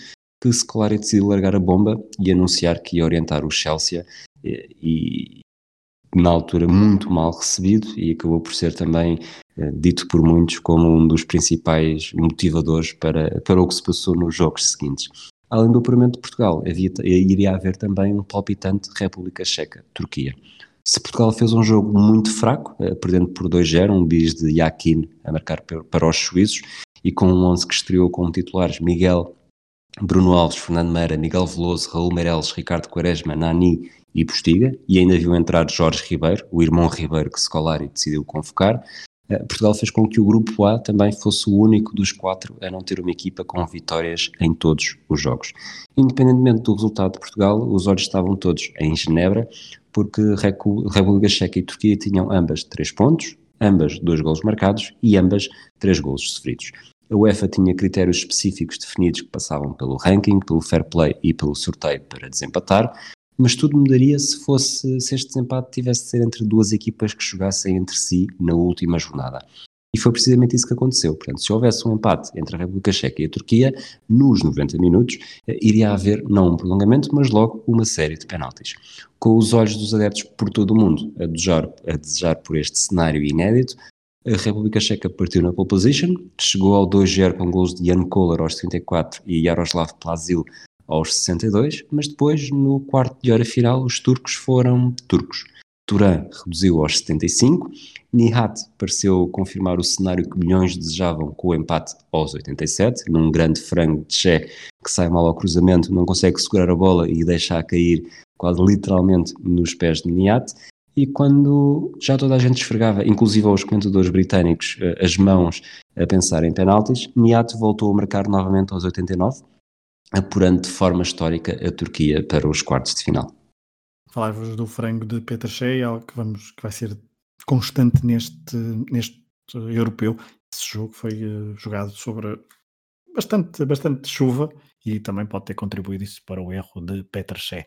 que Scolari decidiu largar a bomba e anunciar que ia orientar o Chelsea e na altura muito mal recebido e acabou por ser também dito por muitos como um dos principais motivadores para o que se passou nos jogos seguintes. Além do apuramento de Portugal, iria haver também um palpitante República Checa-Turquia. Se Portugal fez um jogo muito fraco, perdendo por 2-0, um bis de Yakin a marcar para os suíços e com um 11 que estreou como titulares Miguel, Bruno Alves, Fernando Meira, Miguel Veloso, Raul Meireles, Ricardo Quaresma, Nani e Postiga, e ainda viu entrar Jorge Ribeiro, o irmão Ribeiro que Scolari decidiu convocar, Portugal fez com que o Grupo A também fosse o único dos 4 a não ter uma equipa com vitórias em todos os jogos. Independentemente do resultado de Portugal, os olhos estavam todos em Genebra, porque República Checa e Turquia tinham ambas 3 pontos, ambas 2 golos marcados e ambas 3 golos sofridos. A UEFA tinha critérios específicos definidos que passavam pelo ranking, pelo fair play e pelo sorteio para desempatar, mas tudo mudaria se este desempate tivesse de ser entre 2 equipas que jogassem entre si na última jornada. E foi precisamente isso que aconteceu. Portanto, se houvesse um empate entre a República Checa e a Turquia, nos 90 minutos, iria haver não um prolongamento, mas logo uma série de penaltis. Com os olhos dos adeptos por todo o mundo a desejar por este cenário inédito, a República Checa partiu na pole position, chegou ao 2-0 com gols de Jan Koller aos 34 e Jaroslav Plazil aos 62, mas depois, no quarto de hora final, os turcos foram turcos. Turan reduziu aos 75, Nihat pareceu confirmar o cenário que milhões desejavam com o empate aos 87, num grande frango de Che que sai mal ao cruzamento, não consegue segurar a bola e deixa-a cair quase literalmente nos pés de Nihat. E quando já toda a gente esfregava, inclusive aos comentadores britânicos, as mãos a pensar em penaltis, Nihat voltou a marcar novamente aos 89, apurando de forma histórica a Turquia para os quartos de final. Falava-vos do frango de Petr Şeh, algo que vai ser constante neste europeu. Esse jogo foi jogado sobre bastante chuva e também pode ter contribuído isso para o erro de Petr Şeh.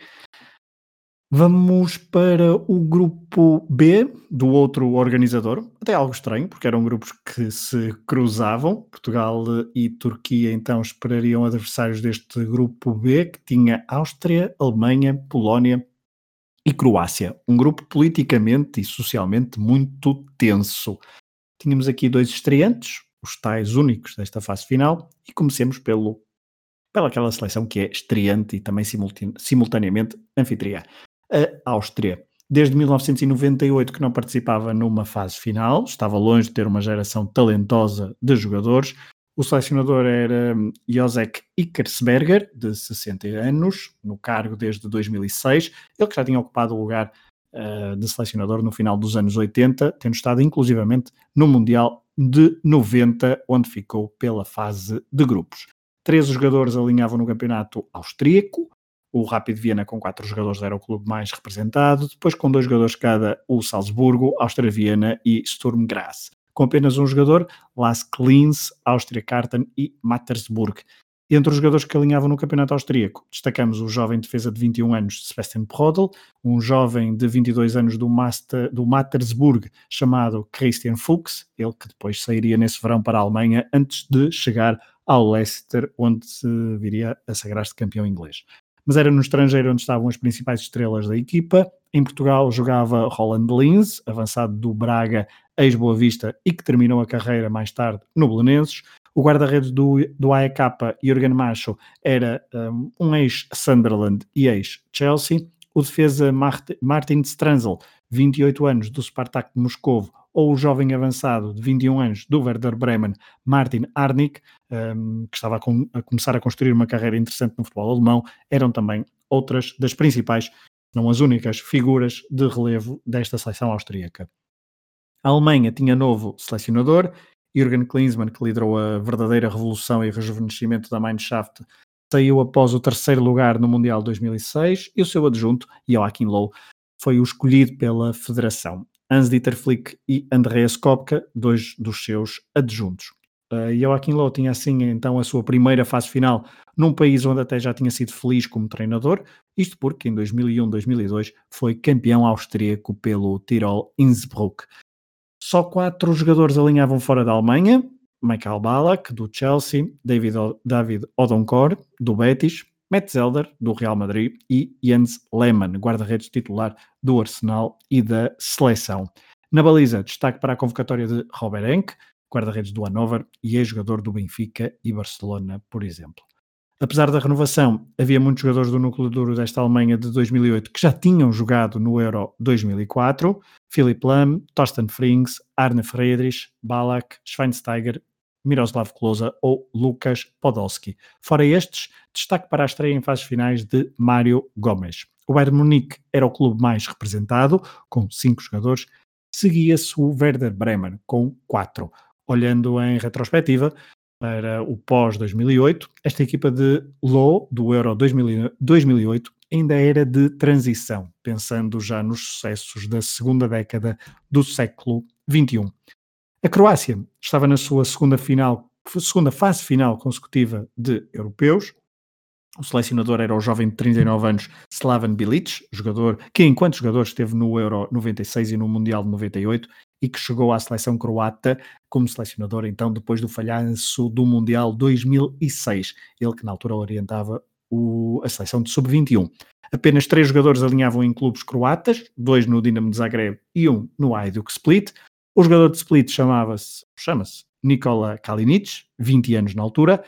Vamos para o grupo B do outro organizador, até algo estranho, porque eram grupos que se cruzavam. Portugal e Turquia então esperariam adversários deste grupo B, que tinha Áustria, Alemanha, Polónia e Croácia, um grupo politicamente e socialmente muito tenso. Tínhamos aqui dois estreantes, os tais únicos desta fase final, e comecemos pela aquela seleção que é estreante e também simultaneamente anfitriã. A Áustria, desde 1998 que não participava numa fase final, estava longe de ter uma geração talentosa de jogadores. O selecionador era Josek Ikersberger, de 60 anos, no cargo desde 2006. Ele que já tinha ocupado o lugar de selecionador no final dos anos 80, tendo estado inclusivamente no Mundial de 90, onde ficou pela fase de grupos. 13 jogadores alinhavam no campeonato austríaco. O Rapid Viena com 4 jogadores era o clube mais representado, depois com 2 jogadores cada o Salzburgo, Áustria Viena e Sturm Graz. Com apenas um jogador, Lask Linz, Áustria Karten e Mattersburg. Entre os jogadores que alinhavam no campeonato austríaco, destacamos o jovem defesa de 21 anos, Sebastian Prodl, um jovem de 22 anos do Mattersburg, chamado Christian Fuchs, ele que depois sairia nesse verão para a Alemanha, antes de chegar ao Leicester, onde se viria a sagrar-se campeão inglês. Mas era no estrangeiro onde estavam as principais estrelas da equipa. Em Portugal jogava Roland Linz, avançado do Braga, ex-Boa Vista, e que terminou a carreira mais tarde no Belenenses. O guarda-redes do AEK, Jürgen Macho, era um ex-Sunderland e ex-Chelsea. O defesa Martin Stranzel, 28 anos, do Spartak de Moscovo, ou o jovem avançado de 21 anos do Werder Bremen, Martin Harnik, que estava a começar a construir uma carreira interessante no futebol alemão, eram também outras das principais, não as únicas, figuras de relevo desta seleção austríaca. A Alemanha tinha novo selecionador, Jürgen Klinsmann, que liderou a verdadeira revolução e rejuvenescimento da Mannschaft, saiu após o terceiro lugar no Mundial 2006, e o seu adjunto, Joachim Löw, foi o escolhido pela federação. Hans-Dieter Flick e Andreas Kopka, 2 dos seus adjuntos. Joachim Löw tinha assim então a sua primeira fase final num país onde até já tinha sido feliz como treinador, isto porque em 2001-2002 foi campeão austríaco pelo Tirol Innsbruck. Só 4 jogadores alinhavam fora da Alemanha: Michael Ballack, do Chelsea, David Odonkor, do Betis, Metzelder, do Real Madrid, e Jens Lehmann, guarda-redes titular do Arsenal e da seleção. Na baliza, destaque para a convocatória de Robert Enke, guarda-redes do Hannover e ex-jogador do Benfica e Barcelona, por exemplo. Apesar da renovação, havia muitos jogadores do núcleo duro desta Alemanha de 2008 que já tinham jogado no Euro 2004. Philipp Lahm, Thorsten Frings, Arne Friedrich, Ballack, Schweinsteiger, Miroslav Klose ou Lukas Podolski. Fora estes, destaque para a estreia em fases finais de Mário Gomes. O Bayern Munique era o clube mais representado, com 5 jogadores. Seguia-se o Werder Bremen, com 4. Olhando em retrospectiva para o pós-2008, esta equipa de Löw, do Euro 2008, ainda era de transição, pensando já nos sucessos da segunda década do século XXI. A Croácia estava na sua segunda fase final consecutiva de europeus. O selecionador era o jovem de 39 anos Slaven Bilic, jogador que enquanto jogador esteve no Euro 96 e no Mundial de 98 e que chegou à seleção croata como selecionador então depois do falhanço do Mundial 2006, ele que na altura orientava a seleção de sub-21. Apenas 3 jogadores alinhavam em clubes croatas, 2 no Dinamo de Zagreb e 1 no Hajduk Split. O jogador de Split chama-se Nikola Kalinic, 20 anos na altura,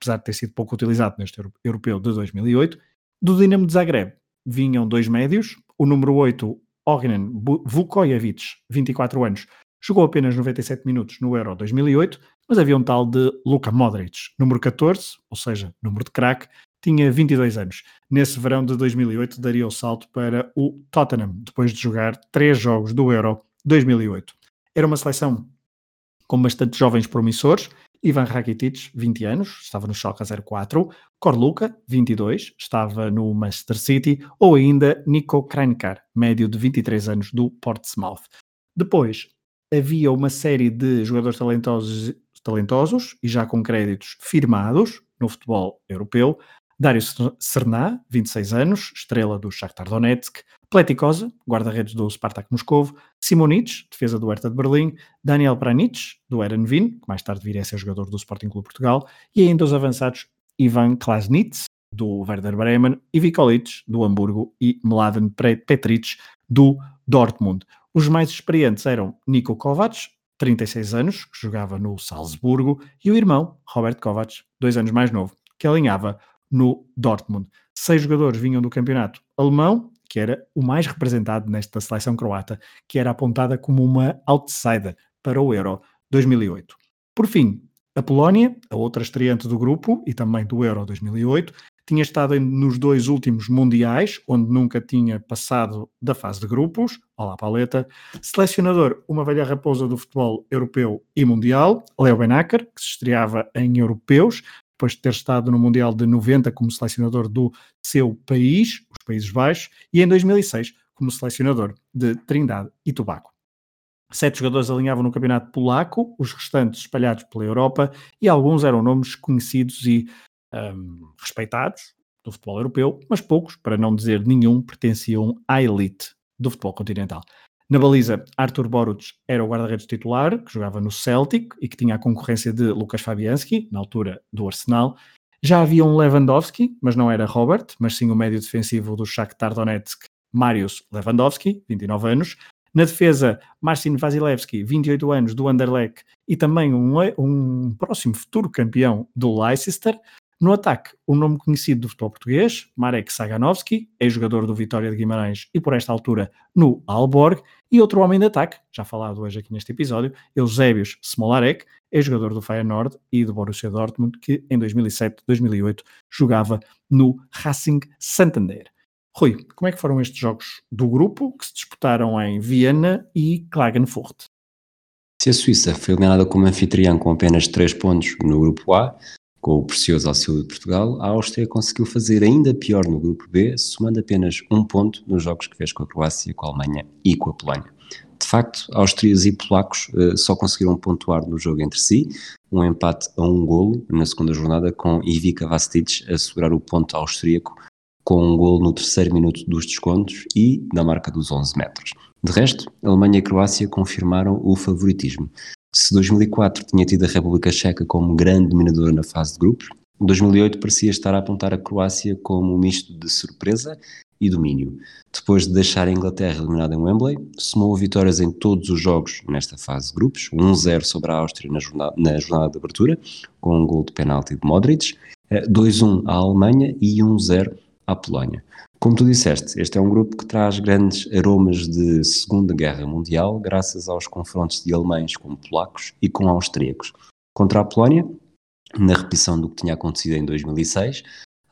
apesar de ter sido pouco utilizado neste europeu de 2008. Do Dinamo de Zagreb vinham 2 médios, o número 8, Ognan Vukojevic, 24 anos, jogou apenas 97 minutos no Euro 2008, mas havia um tal de Luka Modric, número 14, ou seja, número de craque, tinha 22 anos. Nesse verão de 2008 daria o salto para o Tottenham, depois de jogar 3 jogos do Euro 2008. Era uma seleção com bastante jovens promissores. Ivan Rakitic, 20 anos, estava no Schalke 04, Korluka, 22, estava no Manchester City, ou ainda Niko Kranjčar, médio de 23 anos, do Portsmouth. Depois, havia uma série de jogadores talentosos e já com créditos firmados no futebol europeu. Dario Srna, 26 anos, estrela do Shakhtar Donetsk, Pletikosa, guarda-redes do Spartak Moscovo, Simonic, defesa do Hertha de Berlim, Daniel Pranich, do Eran Vin, que mais tarde viria a ser jogador do Sporting Clube Portugal, e ainda os avançados Ivan Klasnitz, do Werder Bremen, e Vikolic, do Hamburgo, e Mladen Petric, do Dortmund. Os mais experientes eram Niko Kovac, 36 anos, que jogava no Salzburgo, e o irmão, Robert Kovac, 2 anos mais novo, que alinhava no Dortmund. 6 jogadores vinham do campeonato alemão, que era o mais representado nesta seleção croata, que era apontada como uma outsider para o Euro 2008. Por fim, a Polónia, a outra estreante do grupo e também do Euro 2008, tinha estado nos 2 últimos mundiais, onde nunca tinha passado da fase de grupos, olá paleta, selecionador, uma velha raposa do futebol europeu e mundial, Leo Benacker, que se estreava em europeus, depois de ter estado no Mundial de 90 como selecionador do seu país, os Países Baixos, e em 2006 como selecionador de Trindade e Tobago. 7 jogadores alinhavam no campeonato polaco, os restantes espalhados pela Europa, e alguns eram nomes conhecidos e respeitados do futebol europeu, mas poucos, para não dizer nenhum, pertenciam à elite do futebol continental. Na baliza, Artur Boruc era o guarda-redes titular, que jogava no Celtic e que tinha a concorrência de Lukas Fabianski, na altura do Arsenal. Já havia um Lewandowski, mas não era Robert, mas sim o médio defensivo do Shakhtar Donetsk, Mariusz Lewandowski, 29 anos. Na defesa, Marcin Wasilewski, 28 anos, do Anderlecht, e também um próximo futuro campeão do Leicester. No ataque, um nome conhecido do futebol português, Marek Saganowski, ex-jogador do Vitória de Guimarães e, por esta altura, no Aalborg. E outro homem de ataque, já falado hoje aqui neste episódio, Eusebius Smolarek, ex-jogador do Feyenoord e do Borussia Dortmund, que em 2007-2008 jogava no Racing Santander. Rui, como é que foram estes jogos do grupo que se disputaram em Viena e Klagenfurt? Se a Suíça foi eliminada como anfitriã com apenas 3 pontos no grupo A, com o precioso auxílio de Portugal, a Áustria conseguiu fazer ainda pior no grupo B, somando apenas 1 ponto nos jogos que fez com a Croácia, com a Alemanha e com a Polónia. De facto, austríacos e polacos só conseguiram pontuar no jogo entre si, um empate a 1 golo na segunda jornada, com Ivica Vastic a assegurar o ponto austríaco com 1 golo no terceiro minuto dos descontos e na marca dos 11 metros. De resto, a Alemanha e a Croácia confirmaram o favoritismo. Se 2004 tinha tido a República Checa como grande dominadora na fase de grupos, 2008 parecia estar a apontar a Croácia como um misto de surpresa e domínio. Depois de deixar a Inglaterra eliminada em Wembley, somou vitórias em todos os jogos nesta fase de grupos, 1-0 sobre a Áustria na jornada de abertura, com um gol de penalti de Modric, 2-1 à Alemanha e 1-0 à Polónia. Como tu disseste, este é um grupo que traz grandes aromas de Segunda Guerra Mundial, graças aos confrontos de alemães com polacos e com austríacos. Contra a Polónia, na repetição do que tinha acontecido em 2006,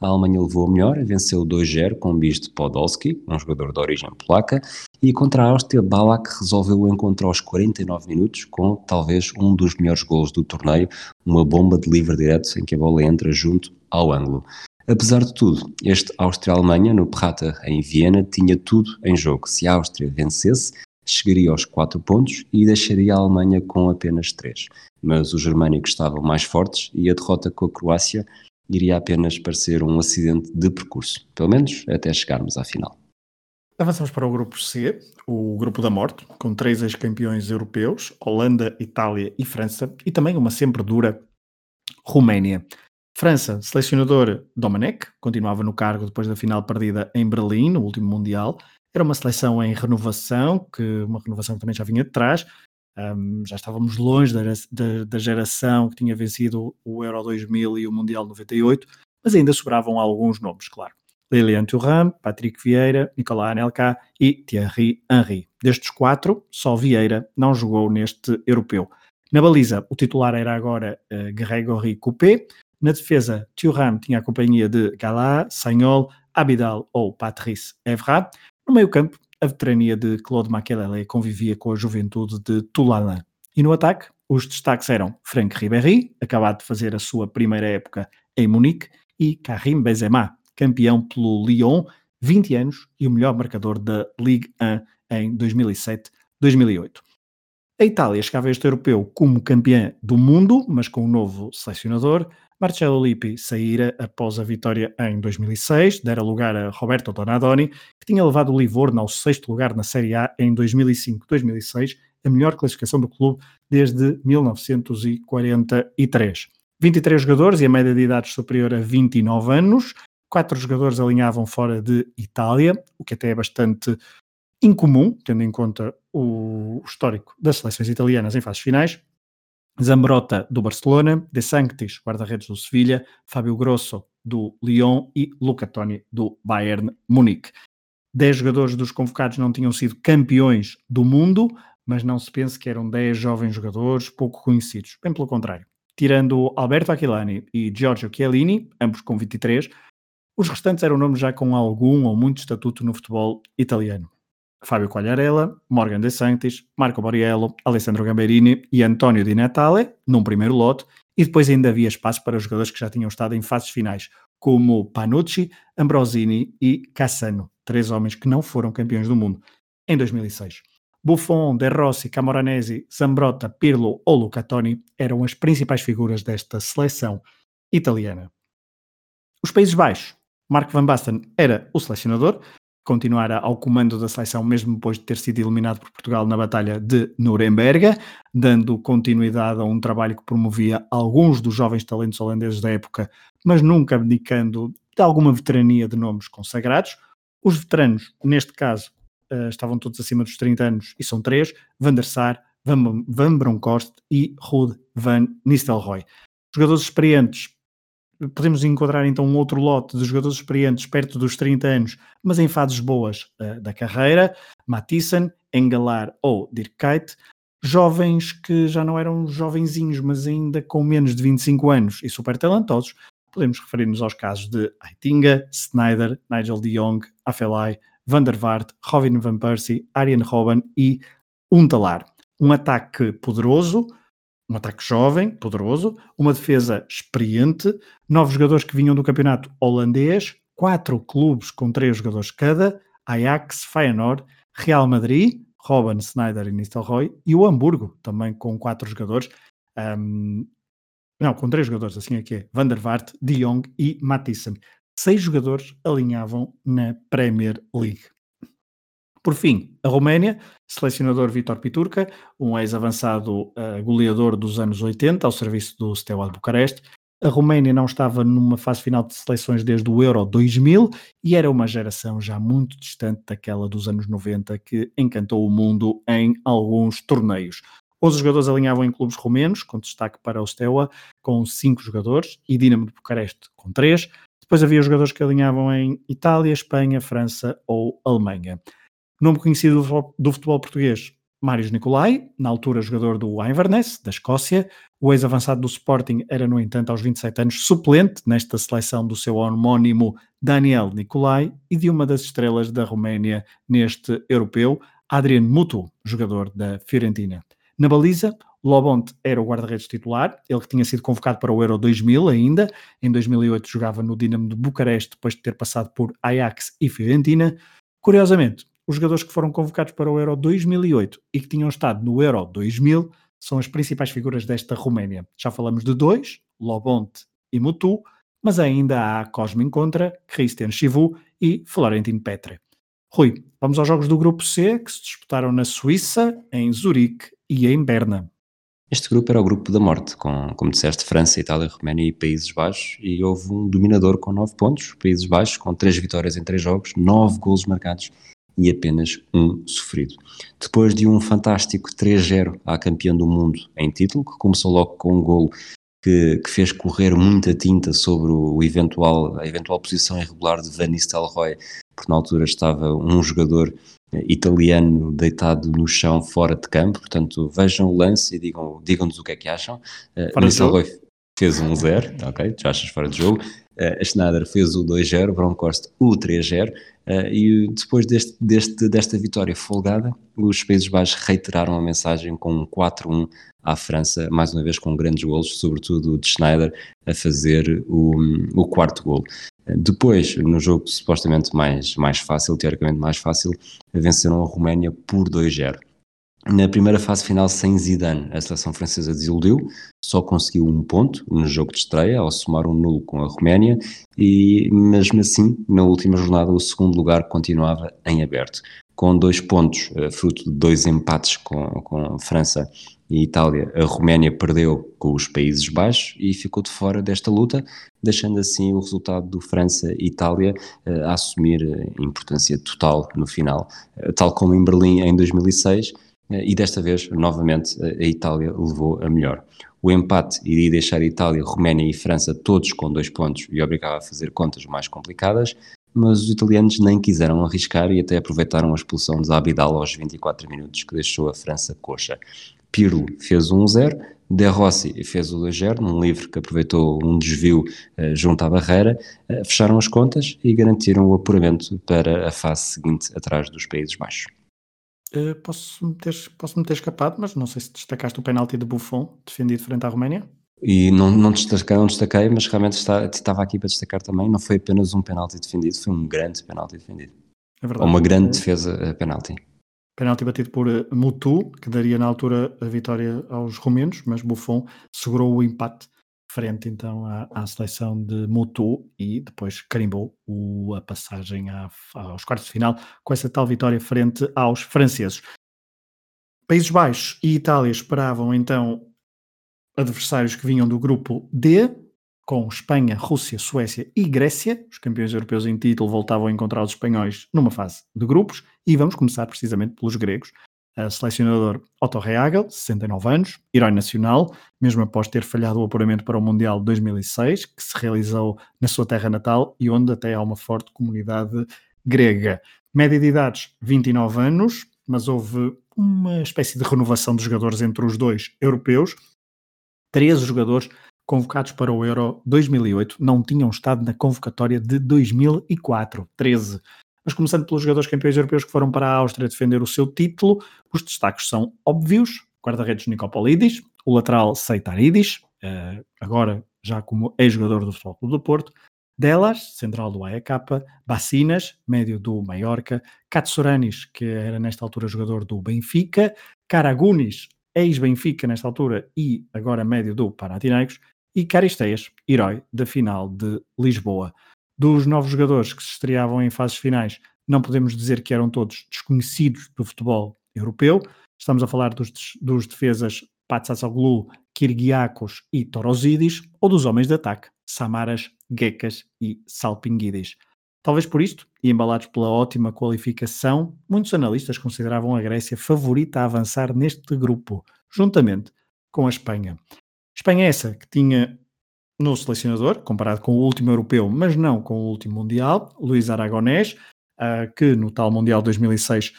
a Alemanha levou a melhor, venceu 2-0 com bis de Podolski, um jogador de origem polaca, e contra a Áustria, Balak resolveu o encontro aos 49 minutos com talvez um dos melhores golos do torneio, uma bomba de livre direto em que a bola entra junto ao ângulo. Apesar de tudo, este Áustria-Alemanha, no Prater, em Viena, tinha tudo em jogo. Se a Áustria vencesse, chegaria aos 4 pontos e deixaria a Alemanha com apenas 3. Mas os germânicos estavam mais fortes e a derrota com a Croácia iria apenas parecer um acidente de percurso, pelo menos até chegarmos à final. Avançamos para o grupo C, o grupo da morte, com 3 ex-campeões europeus, Holanda, Itália e França, e também uma sempre dura Roménia. França, selecionador Domenech, continuava no cargo depois da final perdida em Berlim, no último Mundial. Era uma seleção em renovação, que também já vinha de trás. Já estávamos longe da geração que tinha vencido o Euro 2000 e o Mundial 98, mas ainda sobravam alguns nomes, claro. Lilian Thuram, Patrick Vieira, Nicolas Anelka e Thierry Henry. Destes quatro, só Vieira não jogou neste europeu. Na baliza, o titular era agora Grégory Coupé. Na defesa, Thuram tinha a companhia de Galá, Sagnol, Abidal ou Patrice Evra. No meio-campo, a veterania de Claude Makelele convivia com a juventude de Toulana. E no ataque, os destaques eram Franck Ribéry, acabado de fazer a sua primeira época em Munique, e Karim Benzema, campeão pelo Lyon, 20 anos e o melhor marcador da Ligue 1 em 2007-2008. A Itália chegava a este europeu como campeã do mundo, mas com um novo selecionador. Marcelo Lippi saíra após a vitória em 2006, dera lugar a Roberto Donadoni, que tinha levado o Livorno ao sexto lugar na Série A em 2005-2006, a melhor classificação do clube desde 1943. 23 jogadores e a média de idade superior a 29 anos. 4 jogadores alinhavam fora de Itália, o que até é bastante incomum, tendo em conta o histórico das seleções italianas em fases finais. Zambrotta, do Barcelona, De Sanctis, guarda-redes do Sevilha, Fábio Grosso, do Lyon e Luca Toni, do Bayern Munique. 10 jogadores dos convocados não tinham sido campeões do mundo, mas não se pense que eram 10 jovens jogadores pouco conhecidos, bem pelo contrário. Tirando Alberto Aquilani e Giorgio Chiellini, ambos com 23, os restantes eram nomes já com algum ou muito estatuto no futebol italiano. Fábio Quagliarella, Morgan De Sanctis, Marco Borriello, Alessandro Gamberini e António Di Natale, num primeiro lote, e depois ainda havia espaço para os jogadores que já tinham estado em fases finais, como Panucci, Ambrosini e Cassano, 3 homens que não foram campeões do mundo em 2006. Buffon, De Rossi, Camoranesi, Zambrotta, Pirlo ou Luca Toni eram as principais figuras desta seleção italiana. Os Países Baixos. Mark van Basten era o selecionador, continuara ao comando da seleção mesmo depois de ter sido eliminado por Portugal na Batalha de Nuremberg, dando continuidade a um trabalho que promovia alguns dos jovens talentos holandeses da época, mas nunca abdicando de alguma veterania de nomes consagrados. Os veteranos, neste caso, estavam todos acima dos 30 anos e são 3, Van der Sar, Van Bronckhorst e Ruud van Nistelrooy. Jogadores experientes. Podemos encontrar então um outro lote de jogadores experientes perto dos 30 anos, mas em fases boas da carreira, Matthijssen, Engelaar ou Dirk Kuyt, jovens que já não eram jovenzinhos, mas ainda com menos de 25 anos e super talentosos. Podemos referir-nos aos casos de Aitinga, Sneijder, Nigel de Jong, Afelai, Van der Vaart, Robin van Persie, Arjen Robben e Huntelaar. Um ataque poderoso, um ataque jovem, poderoso, uma defesa experiente, 9 jogadores que vinham do campeonato holandês, 4 clubes com 3 jogadores cada, Ajax, Feyenoord, Real Madrid, Robben, Sneijder e Nistelrooy, e o Hamburgo, também com 4 jogadores, com 3 jogadores, assim é que é, Van der Vaart, De Jong e Matthijssen. 6 jogadores alinhavam na Premier League. Por fim, a Roménia, selecionador Vítor Piturca, um ex-avançado goleador dos anos 80, ao serviço do Steaua de Bucareste. A Roménia não estava numa fase final de seleções desde o Euro 2000 e era uma geração já muito distante daquela dos anos 90 que encantou o mundo em alguns torneios. 11 jogadores alinhavam em clubes romenos, com destaque para o Steaua, com 5 jogadores, e Dinamo de Bucareste, com 3. Depois havia jogadores que alinhavam em Itália, Espanha, França ou Alemanha. Nome conhecido do futebol português, Mários Nicolai, na altura jogador do Inverness, da Escócia. O ex-avançado do Sporting era, no entanto, aos 27 anos, suplente nesta seleção do seu homónimo Daniel Nicolai e de uma das estrelas da Roménia neste europeu, Adrian Mutu, jogador da Fiorentina. Na baliza, Lobont era o guarda-redes titular, ele que tinha sido convocado para o Euro 2000 ainda. Em 2008 jogava no Dinamo de Bucareste, depois de ter passado por Ajax e Fiorentina. Curiosamente, os jogadores que foram convocados para o Euro 2008 e que tinham estado no Euro 2000 são as principais figuras desta Roménia. Já falamos de 2, Lobont e Mutu, mas ainda há Cosmin Contra, Cristian Chivu e Florentin Petre. Rui, vamos aos jogos do grupo C, que se disputaram na Suíça, em Zurique e em Berna. Este grupo era o grupo da morte, com, como disseste, França, Itália, Roménia e Países Baixos, e houve um dominador com 9 pontos, Países Baixos, com 3 vitórias em 3 jogos, 9 golos marcados e apenas 1 sofrido. Depois de um fantástico 3-0 à campeã do mundo em título, que começou logo com um golo que fez correr muita tinta sobre a eventual posição irregular de Van Nistelrooy, porque na altura estava um jogador italiano deitado no chão fora de campo. Portanto, vejam o lance e digam-nos o que é que acham. Nistelrooy fez 1-0, ok, já achas fora de jogo. Schneider fez o 2-0, Bronkhorst o 3-0, e depois desta vitória folgada, os Países Baixos reiteraram a mensagem com um 4-1 à França, mais uma vez com grandes golos, sobretudo de Schneider a fazer o quarto golo. Depois, no jogo supostamente mais fácil, teoricamente mais fácil, venceram a Roménia por 2-0. Na primeira fase final sem Zidane, a seleção francesa desiludiu, só conseguiu um ponto no jogo de estreia, ao somar um nulo com a Roménia, e mesmo assim, na última jornada, o segundo lugar continuava em aberto, com 2 pontos, fruto de 2 empates com a França e Itália. A Roménia perdeu com os Países Baixos e ficou de fora desta luta, deixando assim o resultado do França-Itália a assumir importância total no final, tal como em Berlim em 2006, e desta vez, novamente, a Itália levou a melhor. O empate iria deixar a Itália, Roménia e França todos com 2 pontos e obrigava a fazer contas mais complicadas, mas os italianos nem quiseram arriscar e até aproveitaram a expulsão de Abidal aos 24 minutos, que deixou a França coxa. Pirlo fez 1-0, De Rossi fez o 2-0, num livre que aproveitou um desvio junto à barreira. Fecharam as contas e garantiram o apuramento para a fase seguinte, atrás dos Países Baixos. Posso-me ter escapado, mas não sei se destacaste o penalti de Buffon, defendido frente à Roménia. E não destaquei, mas realmente estava aqui para destacar também, não foi apenas um penalti defendido, foi um grande penalti defendido. É verdade. Ou uma grande defesa penalti. Penalti batido por Mutu, que daria na altura a vitória aos romenos, mas Buffon segurou o empate frente então à seleção de Mutu e depois carimbou a passagem aos quartos de final com essa tal vitória frente aos franceses. Países Baixos e Itália esperavam então adversários que vinham do grupo D, com Espanha, Rússia, Suécia e Grécia. Os campeões europeus em título voltavam a encontrar os espanhóis numa fase de grupos e vamos começar precisamente pelos gregos. O selecionador Otto Rehhagel, 69 anos, herói nacional, mesmo após ter falhado o apuramento para o Mundial de 2006, que se realizou na sua terra natal e onde até há uma forte comunidade grega. Média de idades, 29 anos, mas houve uma espécie de renovação de jogadores entre os dois europeus. 13 jogadores convocados para o Euro 2008 não tinham estado na convocatória de 2004, 13. Mas começando pelos jogadores campeões europeus que foram para a Áustria defender o seu título, os destaques são óbvios: guarda-redes Nicopolidis, o lateral Seitaridis, agora já como ex-jogador do Futebol Clube do Porto, Delas, central do AEK, Bacinas, médio do Mallorca, Katsuranis, que era nesta altura jogador do Benfica, Karagunis, ex-Benfica nesta altura e agora médio do Panathinaikos, e Caristeias, herói da final de Lisboa. Dos novos jogadores que se estreavam em fases finais, não podemos dizer que eram todos desconhecidos do futebol europeu. Estamos a falar dos defesas Patsatsoglu, Kiriakos e Torosidis, ou dos homens de ataque, Samaras, Gekas e Salpingidis. Talvez por isto, e embalados pela ótima qualificação, muitos analistas consideravam a Grécia favorita a avançar neste grupo, juntamente com a Espanha. Espanha essa que tinha no selecionador, comparado com o último europeu, mas não com o último mundial, Luís Aragonés, que no tal mundial 2006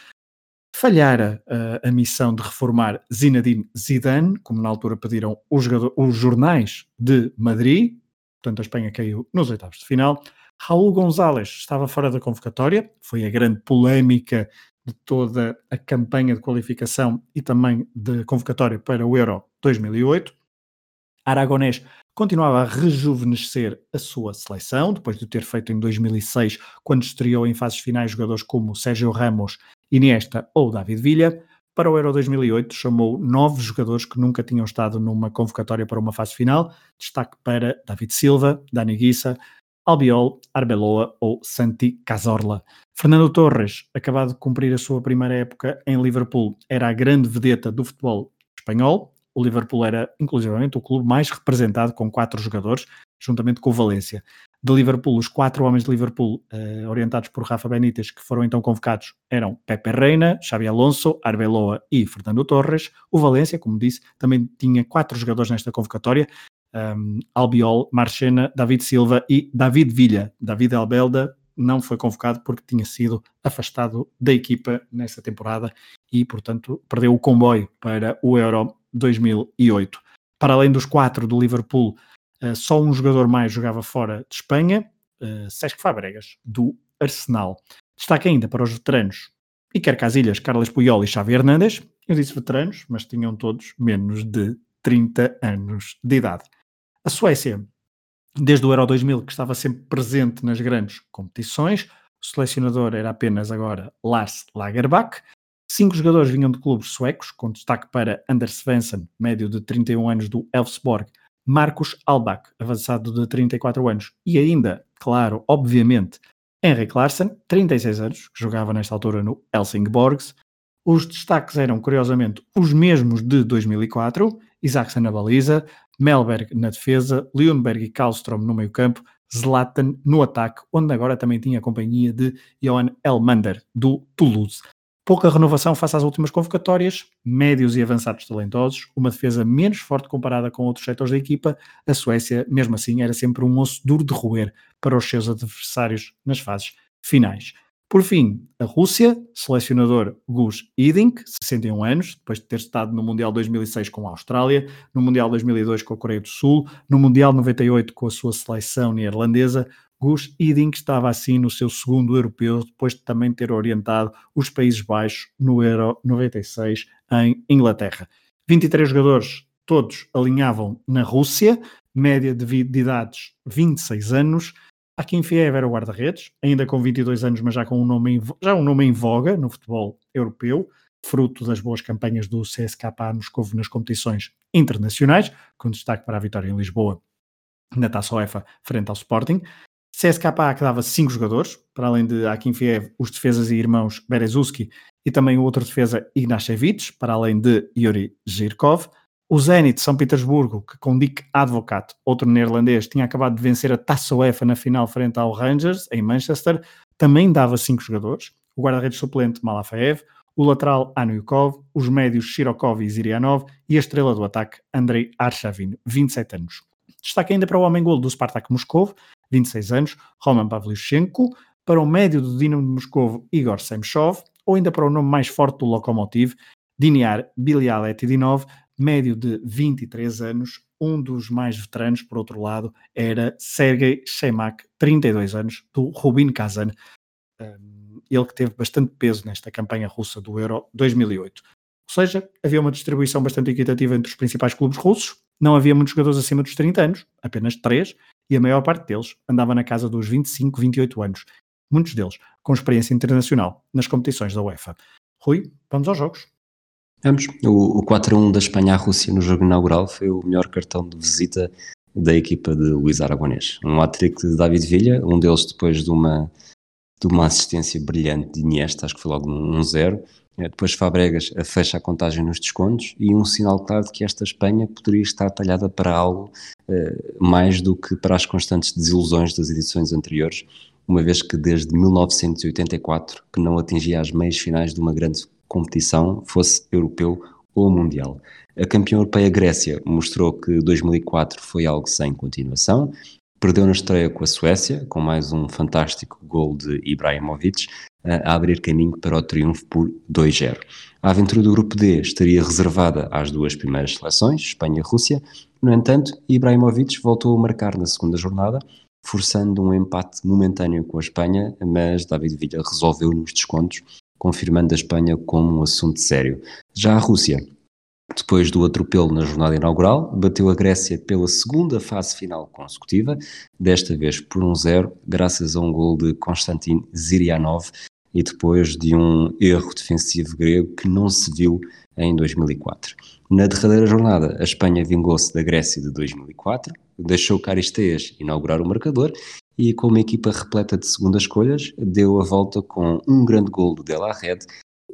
falhara a missão de reformar Zinedine Zidane, como na altura pediram os jornais de Madrid. Portanto, a Espanha caiu nos oitavos de final. Raul González estava fora da convocatória, foi a grande polémica de toda a campanha de qualificação e também de convocatória para o Euro 2008. Aragonés continuava a rejuvenescer a sua seleção, depois de ter feito em 2006, quando estreou em fases finais jogadores como Sérgio Ramos, Iniesta ou David Villa. Para o Euro 2008 chamou 9 jogadores que nunca tinham estado numa convocatória para uma fase final, destaque para David Silva, Dani Guissa, Albiol, Arbeloa ou Santi Cazorla. Fernando Torres, acabado de cumprir a sua primeira época em Liverpool, era a grande vedeta do futebol espanhol. O Liverpool era, inclusivamente, o clube mais representado com 4 jogadores, juntamente com o Valência. De Liverpool, os 4 homens de Liverpool, orientados por Rafa Benítez, que foram então convocados, eram Pepe Reina, Xabi Alonso, Arbeloa e Fernando Torres. O Valência, como disse, também tinha 4 jogadores nesta convocatória, Albiol, Marchena, David Silva e David Villa. David Albelda não foi convocado porque tinha sido afastado da equipa nessa temporada e, portanto, perdeu o comboio para o Euro 2008. Para além dos 4 do Liverpool, só um jogador mais jogava fora de Espanha, Cesc Fabregas, do Arsenal. Destaque ainda para os veteranos Iker Casillas, Carles Puyol e Xavi Hernández. Eu disse veteranos, mas tinham todos menos de 30 anos de idade. A Suécia, desde o Euro 2000, que estava sempre presente nas grandes competições, o selecionador era apenas agora Lars Lagerbäck. 5 jogadores vinham de clubes suecos, com destaque para Anders Svensson, médio de 31 anos do Elfsborg, Marcus Alback, avançado de 34 anos, e ainda, claro, obviamente, Henrik Larsson, 36 anos, que jogava nesta altura no Helsingborgs. Os destaques eram, curiosamente, os mesmos de 2004, Isaksson na baliza, Mellberg na defesa, Ljungberg e Karlström no meio-campo, Zlatan no ataque, onde agora também tinha a companhia de Johan Elmander, do Toulouse. Pouca renovação face às últimas convocatórias, médios e avançados talentosos, uma defesa menos forte comparada com outros setores da equipa, a Suécia, mesmo assim, era sempre um osso duro de roer para os seus adversários nas fases finais. Por fim, a Rússia, selecionador Gus Hiddink, 61 anos, depois de ter estado no Mundial 2006 com a Austrália, no Mundial 2002 com a Coreia do Sul, no Mundial 98 com a sua seleção neerlandesa, Gus Hiddink estava assim no seu segundo europeu, depois de também ter orientado os Países Baixos no Euro 96 em Inglaterra. 23 jogadores, todos alinhavam na Rússia, média de idades 26 anos. Akinfeev era o guarda-redes, ainda com 22 anos, mas já um nome em voga no futebol europeu, fruto das boas campanhas do CSKA nos couve nas competições internacionais, com destaque para a vitória em Lisboa, na Taça UEFA, frente ao Sporting. CSKA que dava 5 jogadores, para além de Akinfeev, os defesas e irmãos Berezuski, e também o outro defesa Ignashevich, para além de Yuri Zhirkov. O Zenit de São Petersburgo, que com Dick Advocat, outro neerlandês, tinha acabado de vencer a Taça UEFA na final frente ao Rangers, em Manchester, também dava 5 jogadores. O guarda-redes suplente Malafaev, o lateral Anuikov, os médios Shirokov e Zirianov e a estrela do ataque Andrei Arshavin, 27 anos. Destaque ainda para o homem-golo do Spartak Moscovo, 26 anos, Roman Pavlyuchenko, para o médio do Dinamo de Moscovo Igor Semchov, ou ainda para o nome mais forte do Lokomotiv, Diniar Bilialetdinov, médio de 23 anos, um dos mais veteranos, por outro lado, era Sergei Shemak, 32 anos, do Rubin Kazan, ele que teve bastante peso nesta campanha russa do Euro 2008. Ou seja, havia uma distribuição bastante equitativa entre os principais clubes russos, não havia muitos jogadores acima dos 30 anos, apenas 3, e a maior parte deles andava na casa dos 25, 28 anos, muitos deles com experiência internacional nas competições da UEFA. Rui, vamos aos jogos. Ambos. O 4-1 da Espanha à Rússia no jogo inaugural foi o melhor cartão de visita da equipa de Luís Aragonés. Um hat-trick de David Villa, um deles depois de uma assistência brilhante de Iniesta, acho que foi logo um 1-0. Depois Fabregas fecha a contagem nos descontos e um sinal claro de que esta Espanha poderia estar talhada para algo mais do que para as constantes desilusões das edições anteriores, uma vez que desde 1984 que não atingia as meias finais de uma grande competição, fosse europeu ou mundial. A campeã europeia Grécia mostrou que 2004 foi algo sem continuação, perdeu na estreia com a Suécia, com mais um fantástico gol de Ibrahimovic, a abrir caminho para o triunfo por 2-0. A aventura do grupo D estaria reservada às duas primeiras seleções, Espanha e Rússia. No entanto, Ibrahimovic voltou a marcar na segunda jornada, forçando um empate momentâneo com a Espanha, mas David Villa resolveu nos descontos, confirmando a Espanha como um assunto sério. Já a Rússia, depois do atropelo na jornada inaugural, bateu a Grécia pela segunda fase final consecutiva, desta vez por 1-0, graças a um gol de Konstantin Zirianov e depois de um erro defensivo grego que não se viu em 2004. Na derradeira jornada, a Espanha vingou-se da Grécia de 2004, deixou Caristeias inaugurar o marcador e com uma equipa repleta de segundas escolhas, deu a volta com um grande gol de De La Red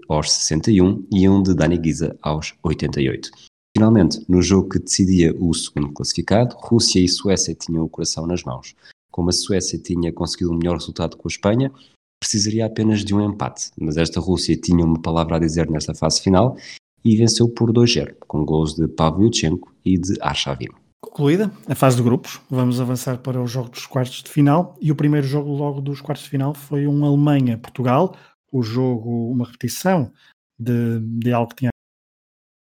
aos 61 e um de Dani Guisa aos 88. Finalmente, no jogo que decidia o segundo classificado, Rússia e Suécia tinham o coração nas mãos. Como a Suécia tinha conseguido um melhor resultado com a Espanha, precisaria apenas de um empate, mas esta Rússia tinha uma palavra a dizer nesta fase final e venceu por 2-0, com gols de Pavlyuchenko e de Arshavin. Concluída a fase de grupos, vamos avançar para o jogo dos quartos de final, e o primeiro jogo logo dos quartos de final foi um Alemanha-Portugal, o jogo, uma repetição de algo que tinha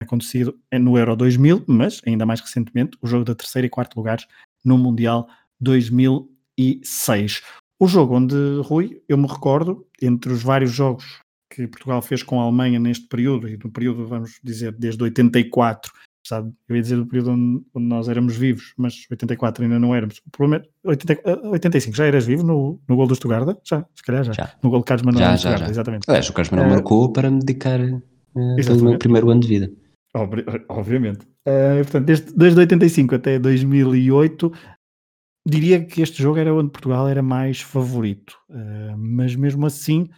acontecido no Euro 2000, mas ainda mais recentemente, o jogo da terceira e quarto lugares no Mundial 2006. O jogo onde, Rui, eu me recordo, entre os vários jogos que Portugal fez com a Alemanha neste período, e do período, vamos dizer, desde 84, sabe? Eu ia dizer do período onde nós éramos vivos, mas 84 ainda não éramos. O problema é, 85, já eras vivo no gol do Estugarda? Já, se calhar já. No gol de Carlos Manuel do Estugarda, exatamente. Aliás, o Carlos Manuel marcou para me dedicar pelo meu primeiro ano de vida. Obviamente. Portanto, desde 85 até 2008, diria que este jogo era onde Portugal era mais favorito. Mas mesmo assim,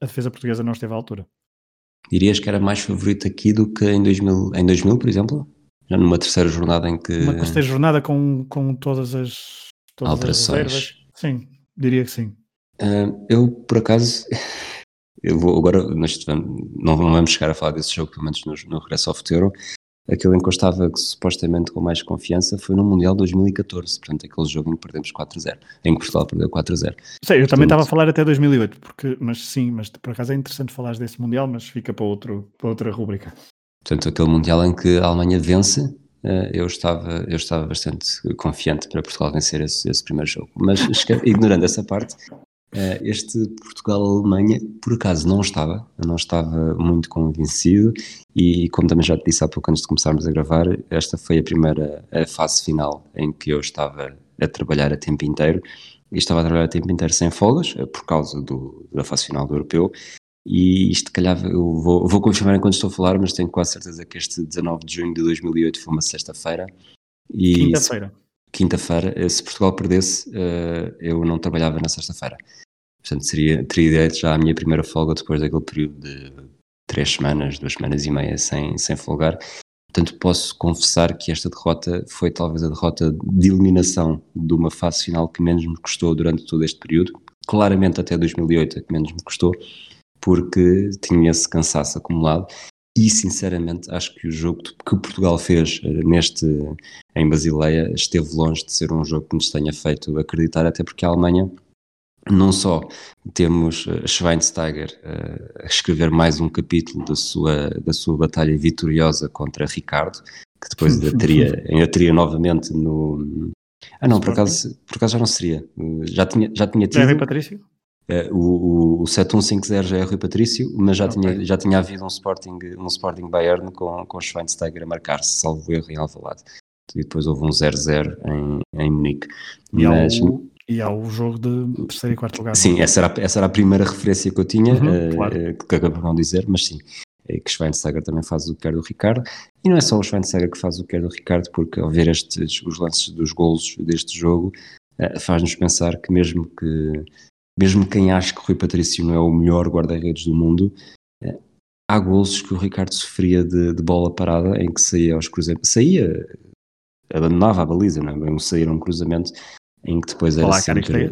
a defesa portuguesa não esteve à altura. Dirias que era mais favorito aqui do que em 2000, por exemplo? Já numa terceira jornada em que... Uma terceira jornada com todas as alterações. Sim, diria que sim. Eu, por acaso... Eu vou agora, não vamos chegar a falar desse jogo, pelo menos no regresso ao futuro. Aquele em que eu estava supostamente com mais confiança foi no Mundial 2014, portanto aquele jogo em que perdemos 4-0, em que Portugal perdeu 4-0. Sei, eu também estava a falar até 2008, mas por acaso é interessante falar desse Mundial, mas fica para outra rubrica. Portanto, aquele Mundial em que a Alemanha vence, eu estava bastante confiante para Portugal vencer esse primeiro jogo, mas ignorando essa parte... Este Portugal-Alemanha, por acaso, não estava muito convencido, e como também já te disse há pouco antes de começarmos a gravar, esta foi a primeira fase final em que eu estava a trabalhar a tempo inteiro, e estava a trabalhar a tempo inteiro sem folgas, por causa da fase final do Europeu, e isto calhava, eu vou confirmar enquanto estou a falar, mas tenho quase certeza que este 19 de junho de 2008 foi uma sexta-feira. Quinta-feira, se Portugal perdesse, eu não trabalhava na sexta-feira. Portanto, teria direito já à minha primeira folga depois daquele período de 3 semanas, 2 semanas e meia sem folgar. Portanto, posso confessar que esta derrota foi talvez a derrota de eliminação de uma fase final que menos me custou durante todo este período. Claramente até 2008 a que menos me custou, porque tinha esse cansaço acumulado. E sinceramente acho que o jogo que Portugal fez em Basileia esteve longe de ser um jogo que nos tenha feito acreditar, até porque a Alemanha, não só temos Schweinsteiger a escrever mais um capítulo da sua batalha vitoriosa contra Ricardo, que depois ainda teria novamente no... Ah não, por acaso já não seria, já tinha tido... Jair Patrício? O 7-1-5-0 já é Rui Patrício, mas já tinha havido um Sporting Bayern com Schweinsteiger a marcar-se, salvo erro em Alvalade, e depois houve um 0-0 em Munique. E há o jogo de terceiro e quarto lugar. Sim, essa era a primeira referência que eu tinha, que acabo por não dizer, mas sim, é que Schweinsteiger também faz o que quer do Ricardo, e não é só o Schweinsteiger que faz o que quer do Ricardo, porque ao ver os lances dos golos deste jogo, faz-nos pensar que mesmo quem acha que Rui Patrício não é o melhor guarda-redes do mundo, há golos que o Ricardo sofria de bola parada, em que saía aos cruzamentos, abandonava a baliza, não é bem sair a um cruzamento, em que depois era sempre...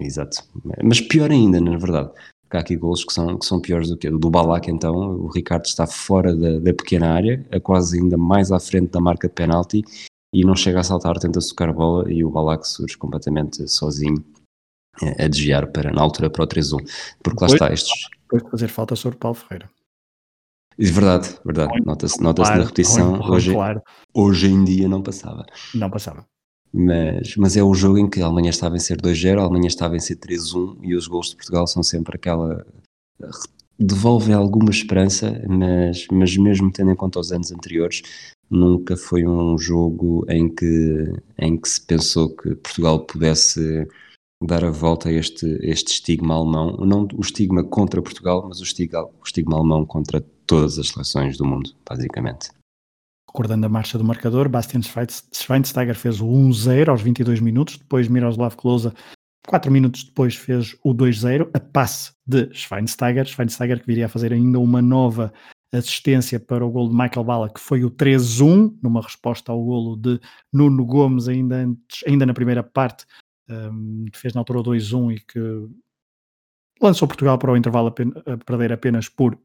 exato. Mas pior ainda, na verdade, porque há aqui golos que são piores do que o do Balak. Então, o Ricardo está fora da pequena área, a quase ainda mais à frente da marca de penalti, e não chega a saltar, tenta socar a bola, e o Balak surge completamente sozinho a desviar na altura para o 3-1, porque lá está estes... Depois de fazer falta sobre Paulo Ferreira. Verdade, nota-se na repetição, hoje em dia não passava. Mas é o jogo em que a Alemanha está a vencer 2-0, a Alemanha está a vencer 3-1, e os gols de Portugal são sempre aquela... devolvem alguma esperança, mas mesmo tendo em conta os anos anteriores, nunca foi um jogo em que se pensou que Portugal pudesse... dar a volta a este estigma alemão, não o estigma contra Portugal, mas o estigma alemão contra todas as seleções do mundo, basicamente. Recordando a marcha do marcador, Bastian Schweinsteiger fez o 1-0 aos 22 minutos, depois Miroslav Klose, 4 minutos depois, fez o 2-0, a passe de Schweinsteiger, que viria a fazer ainda uma nova assistência para o golo de Michael Ballack, que foi o 3-1, numa resposta ao golo de Nuno Gomes, ainda na primeira parte, fez na altura o 2-1, e que lançou Portugal para o intervalo a perder apenas por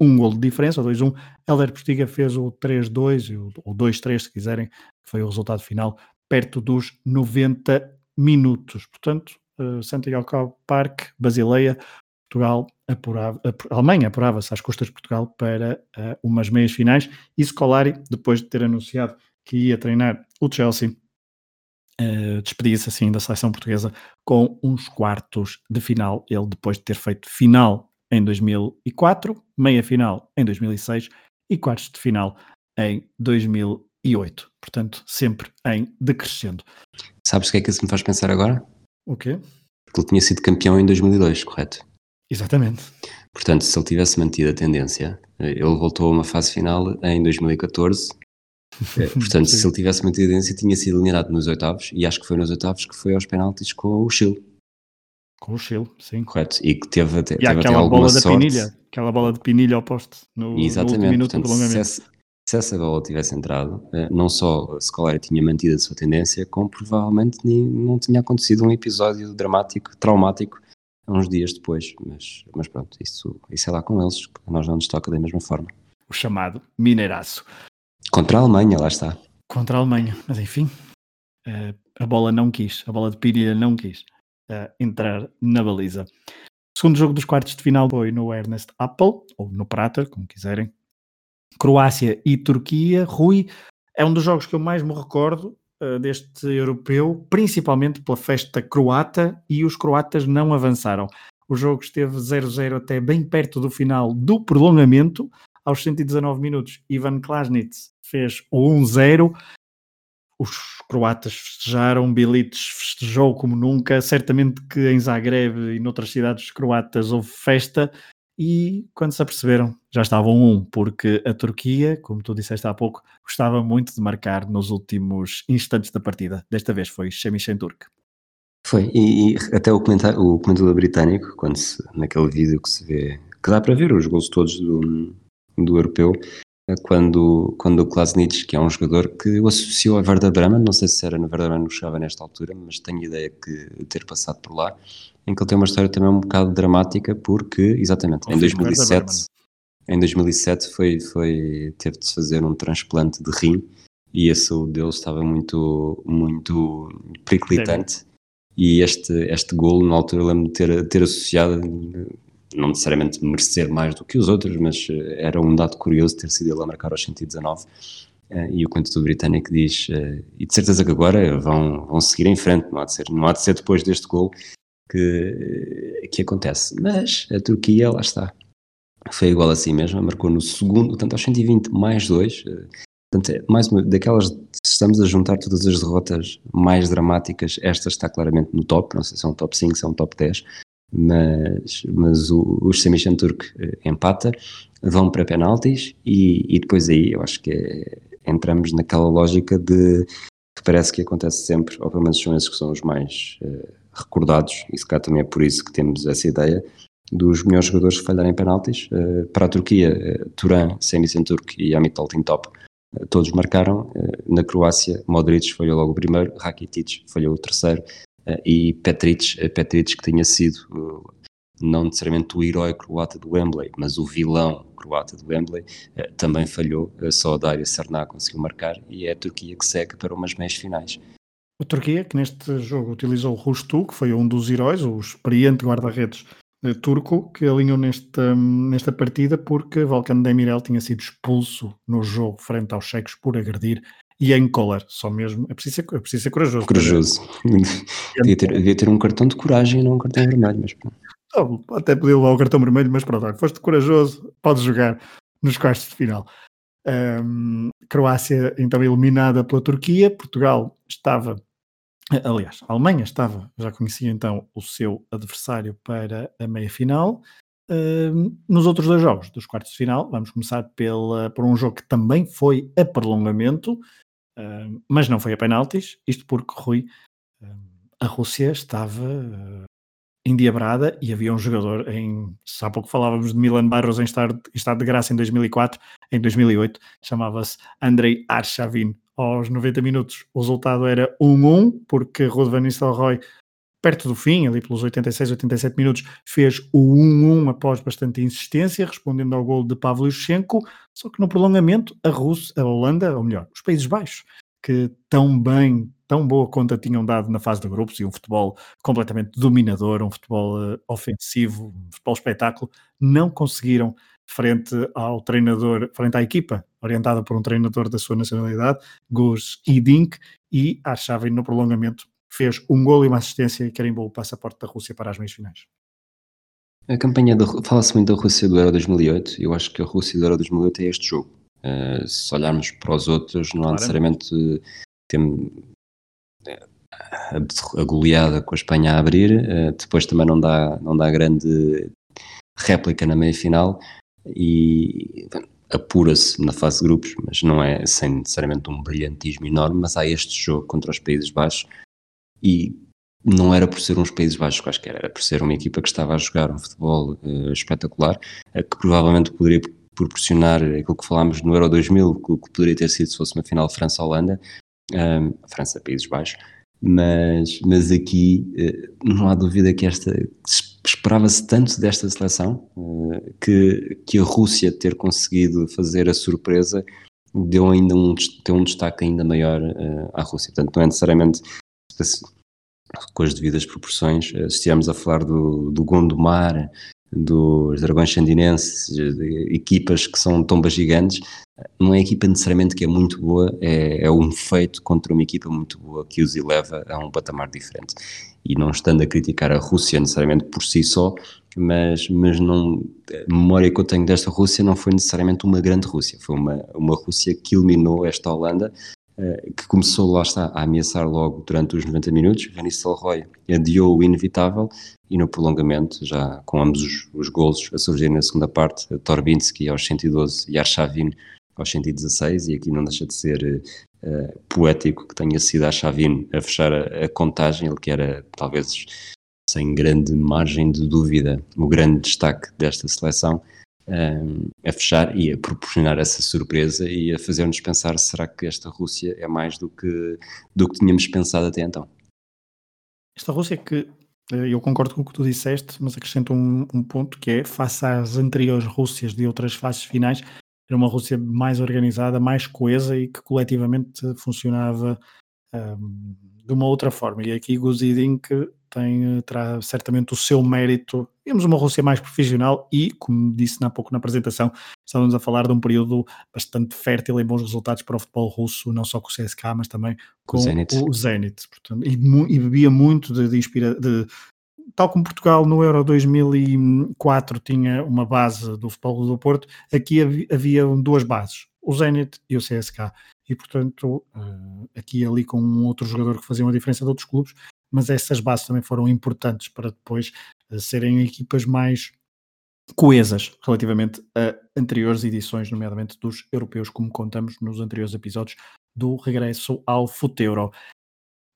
um golo de diferença, 2-1. Hélder Postiga fez o 3-2 ou 2-3, se quiserem, que foi o resultado final, perto dos 90 minutos. Portanto, Santiago Cabo Parque, Basileia, Portugal Alemanha apurava-se às custas de Portugal para umas meias finais, e Scolari, depois de ter anunciado que ia treinar o Chelsea, despedia-se assim da seleção portuguesa com uns quartos de final, ele depois de ter feito final em 2004, meia final em 2006 e quartos de final em 2008, portanto sempre em decrescendo. Sabes o que é que isso me faz pensar agora? O quê? Porque ele tinha sido campeão em 2002, correto? Exatamente. Portanto, se ele tivesse mantido a tendência, ele voltou a uma fase final em 2014, portanto, se ele tivesse mantido a tendência, tinha sido eliminado nos oitavos, e acho que foi nos oitavos que foi aos penaltis com o Chile. Com o Chile, sim. Correto, e que teve até alguma sorte. Aquela bola de Pinilha ao poste no último minuto do prolongamento. Se essa bola tivesse entrado, não só Scolari tinha mantido a sua tendência, como provavelmente não tinha acontecido um episódio dramático, traumático, uns dias depois, mas pronto, isso é lá com eles, nós não nos toca da mesma forma. O chamado Mineiraço. Contra a Alemanha, lá está. Contra a Alemanha, mas enfim, a bola de Pinilha não quis entrar na baliza. O segundo jogo dos quartos de final foi no Ernest Appel, ou no Prater, como quiserem. Croácia e Turquia. Rui, é um dos jogos que eu mais me recordo deste europeu, principalmente pela festa croata, e os croatas não avançaram. O jogo esteve 0-0 até bem perto do final do prolongamento. Aos 119 minutos, Ivan Klasnić fez o 1-0. Os croatas festejaram, Bilic festejou como nunca. Certamente que em Zagreb e noutras cidades croatas houve festa. E quando se aperceberam, já estavam porque a Turquia, como tu disseste há pouco, gostava muito de marcar nos últimos instantes da partida. Desta vez foi Şemi Şentürk. Foi, e até o comentador britânico, naquele vídeo que se vê, que dá para ver os gols todos do europeu, quando o Klasnić, que é um jogador que o associou a Werder Bremen, não sei se era no Werder Bremen que chegava nesta altura, mas tenho ideia de ter passado por lá, em que ele tem uma história também um bocado dramática, porque, exatamente, em 2007 teve de se fazer um transplante de rim, e a saúde dele estava muito, muito periclitante, e este golo, na altura, lembro-me de ter associado, não necessariamente merecer mais do que os outros, mas era um dado curioso ter sido ele a marcar aos 119, e o comentador britânico diz, e de certeza que agora vão seguir em frente, não há de ser depois deste golo que acontece. Mas a Turquia, lá está, foi igual a si mesma, marcou no segundo, portanto aos 120 mais 2, portanto, mais uma, daquelas, estamos a juntar todas as derrotas mais dramáticas, esta está claramente no top, não sei se é um top 5, se é um top 10, mas o Şemi Şentürk empata, vão para penaltis, e depois aí eu acho que entramos naquela lógica de que parece que acontece sempre, ou pelo menos são esses que são os mais recordados, e se calhar também é por isso que temos essa ideia dos melhores jogadores que falharem penaltis. Para a Turquia, Turan, Şemi Şentürk e Hamit Altintop todos marcaram. Na Croácia, Modric falhou logo o primeiro, Rakitic falhou o terceiro, e Petric, que tinha sido não necessariamente o herói croata do Wembley, mas o vilão croata do Wembley, também falhou, só a Dario Srna conseguiu marcar, e é a Turquia que segue para umas meias finais. A Turquia, que neste jogo utilizou Rustu, que foi um dos heróis, o experiente guarda-redes turco, que alinhou nesta partida, porque Volkan Demirel tinha sido expulso no jogo frente aos checos por agredir Ian Kolar, só mesmo. É preciso ser corajoso. Corajoso. Devia ter um cartão de coragem e não um cartão vermelho. Mas até pediu lá o cartão vermelho, mas pronto, foste corajoso, podes jogar nos quartos de final. Croácia, então, eliminada pela Turquia. Portugal estava, aliás, a Alemanha estava, já conhecia então o seu adversário para a meia-final. Nos outros dois jogos dos quartos de final, vamos começar por um jogo que também foi a prolongamento, mas não foi a penaltis, isto porque, Rui, a Rússia estava endiabrada, e havia um jogador, há pouco falávamos de Milan Barros em estado de graça em 2004, em 2008 chamava-se Andrei Arshavin. Aos 90 minutos o resultado era 1-1, porque Ruud van Nistelrooy perto do fim, ali pelos 86, 87 minutos, fez o 1-1 após bastante insistência, respondendo ao golo de Pavlyuchenko, só que no prolongamento a Holanda, ou melhor, os Países Baixos, que tão bem, tão boa conta tinham dado na fase de grupos e um futebol completamente dominador, um futebol ofensivo, um futebol espetáculo, não conseguiram frente ao treinador, frente à equipa, orientada por um treinador da sua nacionalidade, Guus Hiddink, e à chave no prolongamento fez um golo e uma assistência e carimbou o passaporte da Rússia para as meias finais. A campanha, fala-se muito da Rússia do Euro 2008, eu acho que a Rússia do Euro 2008 é este jogo. Se olharmos para os outros, não há necessariamente a goleada com a Espanha a abrir, depois também não dá grande réplica na meia-final e bem, apura-se na fase de grupos, mas não é sem necessariamente um brilhantismo enorme, mas há este jogo contra os Países Baixos e não era por ser uns Países Baixos quaisquer, era por ser uma equipa que estava a jogar um futebol espetacular, que provavelmente poderia proporcionar aquilo que falámos no Euro 2000, que poderia ter sido se fosse uma final França-Holanda, França-Países Baixos, mas aqui não há dúvida que esperava-se tanto desta seleção que a Rússia ter conseguido fazer a surpresa deu ainda um destaque ainda maior à Rússia, portanto não é necessariamente com as devidas proporções, se estivermos a falar do Gondomar, dos Dragões Sandinenses, equipas que são tombas gigantes, não é equipa necessariamente que é muito boa, é um feito contra uma equipa muito boa que os eleva a um patamar diferente. E não estando a criticar a Rússia necessariamente por si só, mas não, a memória que eu tenho desta Rússia não foi necessariamente uma grande Rússia, foi uma Rússia que eliminou esta Holanda, que começou, lá está, a ameaçar logo durante os 90 minutos. Van Nistelrooy adiou o inevitável e no prolongamento, já com ambos os golos a surgir na segunda parte, Torbinski aos 112 e Arshavin aos 116, e aqui não deixa de ser poético que tenha sido Arshavin a fechar a contagem, ele que era talvez sem grande margem de dúvida o grande destaque desta seleção, a fechar e a proporcionar essa surpresa e a fazer-nos pensar, será que esta Rússia é mais do que tínhamos pensado até então? Esta Rússia que, eu concordo com o que tu disseste, mas acrescento um ponto que é, face às anteriores Rússias de outras fases finais, era uma Rússia mais organizada, mais coesa e que coletivamente funcionava de uma outra forma, e aqui Guus Hiddink terá certamente o seu mérito. Temos uma Rússia mais profissional e, como disse há pouco na apresentação, estávamos a falar de um período bastante fértil em bons resultados para o futebol russo, não só com o CSKA, mas também com o Zenit. Portanto, e bebia muito de tal como Portugal no Euro 2004 tinha uma base do futebol do Porto, aqui havia duas bases, o Zenit e o CSKA. E, portanto, aqui e ali com um outro jogador que fazia uma diferença de outros clubes, mas essas bases também foram importantes para depois serem equipas mais coesas relativamente a anteriores edições, nomeadamente dos europeus, como contamos nos anteriores episódios do regresso ao Futeuro.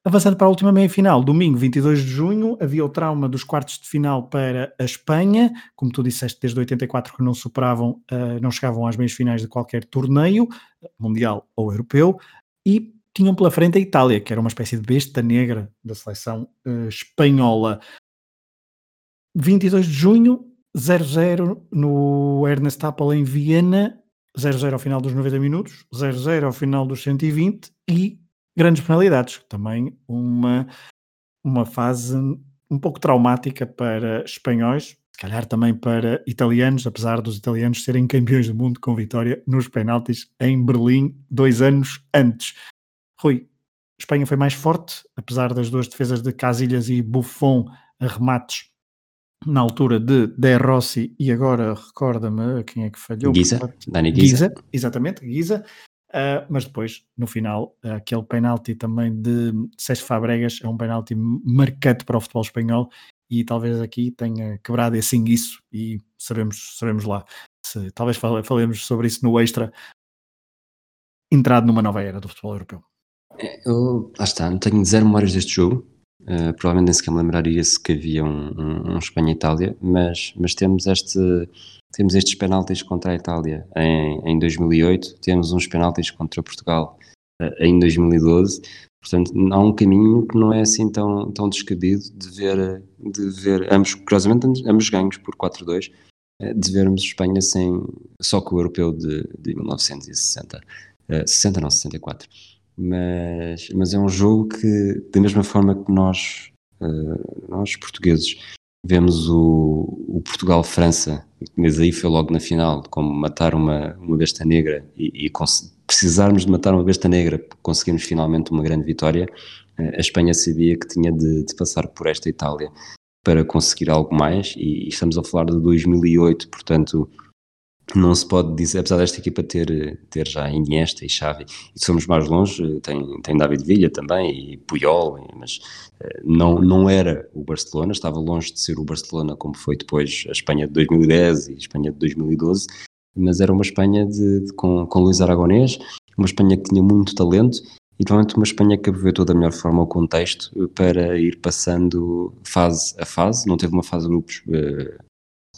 Avançando para a última meia-final, domingo 22 de junho, havia o trauma dos quartos de final para a Espanha, como tu disseste, desde 84 que não chegavam às meias-finais de qualquer torneio, mundial ou europeu, e tinham pela frente a Itália, que era uma espécie de besta negra da seleção espanhola. 22 de junho, 0-0 no Ernst Happel em Viena, 0-0 ao final dos 90 minutos, 0-0 ao final dos 120 e grandes penalidades. Também uma fase um pouco traumática para espanhóis, se calhar também para italianos, apesar dos italianos serem campeões do mundo com vitória nos penaltis em Berlim 2 anos antes. Rui, Espanha foi mais forte, apesar das duas defesas de Casillas e Buffon a remates na altura de De Rossi e agora recorda-me quem é que falhou. Dani Guisa. Exatamente, Guisa. Mas depois, no final, aquele penalti também de Cesc Fabregas é um penalti marcante para o futebol espanhol e talvez aqui tenha quebrado esse enguiço e sabemos lá. Talvez falemos sobre isso no extra, entrado numa nova era do futebol europeu. Eu, lá está, não tenho zero memórias deste jogo, provavelmente nem sequer me lembraria se que havia um Espanha-Itália, mas temos estes penaltis contra a Itália em 2008, temos uns penaltis contra Portugal em 2012, Portanto, há um caminho que não é assim tão descabido de ver ambos, curiosamente, ambos ganhos por 4-2, de vermos Espanha só com o europeu de 1960. 60 não, 64. Mas é um jogo que, da mesma forma que nós portugueses vemos o Portugal-França, mas aí foi logo na final, como matar uma besta negra e precisarmos de matar uma besta negra, conseguimos finalmente uma grande vitória. A Espanha sabia que tinha de passar por esta Itália para conseguir algo mais, e estamos a falar de 2008, portanto não se pode dizer, apesar desta equipa ter já Iniesta e Xavi, e se formos mais longe, tem David Villa também, e Puyol, mas não era o Barcelona, estava longe de ser o Barcelona como foi depois a Espanha de 2010 e a Espanha de 2012, mas era uma Espanha com Luís Aragonés, uma Espanha que tinha muito talento, e realmente uma Espanha que aproveitou da melhor forma o contexto para ir passando fase a fase. Não teve uma fase de grupos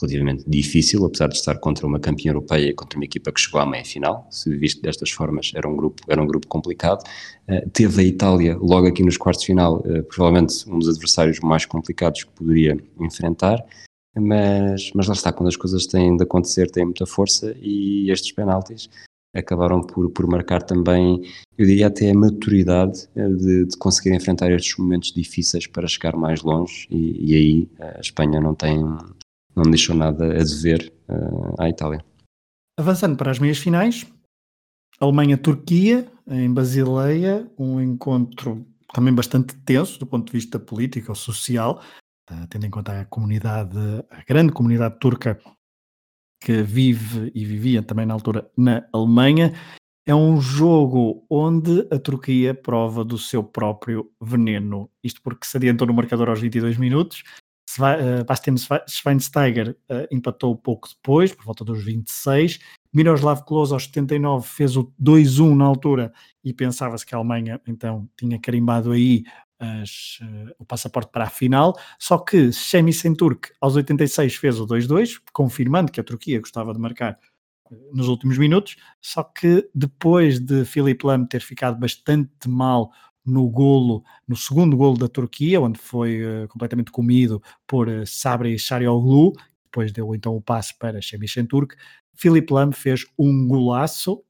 relativamente difícil, apesar de estar contra uma campeã europeia, contra uma equipa que chegou à meia-final. Se visto destas formas, era um grupo complicado. Teve a Itália logo aqui nos quartos de final, provavelmente um dos adversários mais complicados que poderia enfrentar, mas lá está, quando as coisas têm de acontecer, têm muita força, e estes penaltis acabaram por marcar também, eu diria até a maturidade de conseguir enfrentar estes momentos difíceis para chegar mais longe, e aí a Espanha não deixou nada a dever à Itália. Avançando para as meias finais, Alemanha-Turquia, em Basileia, um encontro também bastante tenso do ponto de vista político ou social, tendo em conta a grande comunidade turca que vive e vivia também na altura na Alemanha. É um jogo onde a Turquia prova do seu próprio veneno. Isto porque se adiantou no marcador aos 22 minutos. Bastian Schweinsteiger empatou pouco depois, por volta dos 26. Miroslav Klose aos 79 fez o 2-1 na altura, e pensava-se que a Alemanha então tinha carimbado aí o passaporte para a final, só que Şemi Şentürk aos 86 fez o 2-2, confirmando que a Turquia gostava de marcar nos últimos minutos, só que depois de Philipp Lahm ter ficado bastante mal no segundo golo da Turquia, onde foi completamente comido por Sabri Şarıoğlu, depois deu então o passe para Şemi Şentürk, Philipp Lahm fez um golaço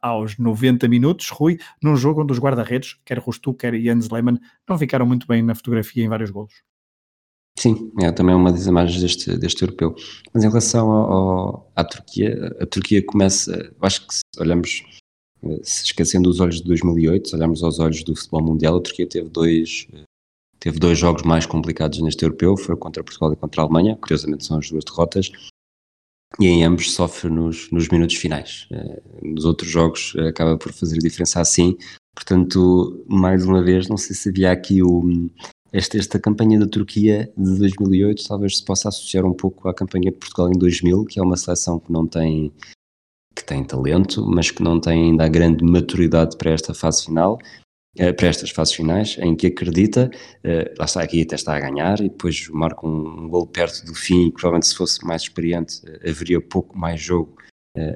aos 90 minutos, Rui, num jogo onde os guarda-redes, quer Rustu, quer Jens Lehmann, não ficaram muito bem na fotografia em vários golos. Sim, é também uma das imagens deste europeu. Mas em relação à Turquia, a Turquia começa, acho que se olhamos, se esquecendo os olhos de 2008, se olharmos aos olhos do futebol mundial, a Turquia teve dois jogos mais complicados neste europeu, foi contra Portugal e contra a Alemanha, curiosamente são as duas derrotas, e em ambos sofre nos minutos finais. Nos outros jogos acaba por fazer diferença assim, portanto, mais uma vez, não sei se havia aqui esta campanha da Turquia de 2008, talvez se possa associar um pouco à campanha de Portugal em 2000, que é uma seleção que tem talento, mas que não tem ainda a grande maturidade para esta fase final, para estas fases finais, em que acredita, lá está, aqui até está a ganhar, e depois marca um gol perto do fim, e provavelmente se fosse mais experiente haveria pouco mais jogo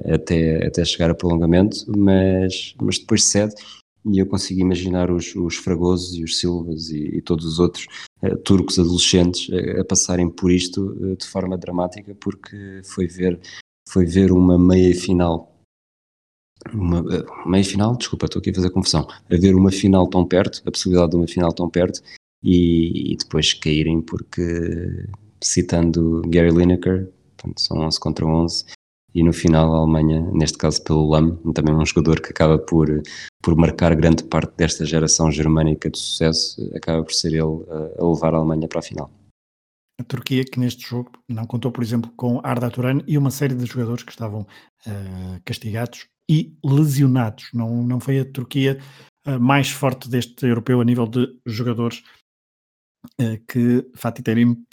até chegar a prolongamento, mas depois cede, e eu consigo imaginar os Fragosos e os Silvas e todos os outros turcos adolescentes a passarem por isto de forma dramática, porque foi ver uma meia-final. Meia-final? Desculpa, estou aqui a fazer confusão. Haver uma final tão perto, a possibilidade de uma final tão perto, e depois caírem porque, citando Gary Lineker, portanto, são 11 contra 11, e no final a Alemanha, neste caso pelo Lahm, também um jogador que acaba por marcar grande parte desta geração germânica de sucesso, acaba por ser ele a levar a Alemanha para a final. A Turquia, que neste jogo não contou, por exemplo, com Arda Turan e uma série de jogadores que estavam castigados e lesionados. Não foi a Turquia mais forte deste europeu a nível de jogadores que Fatih Terim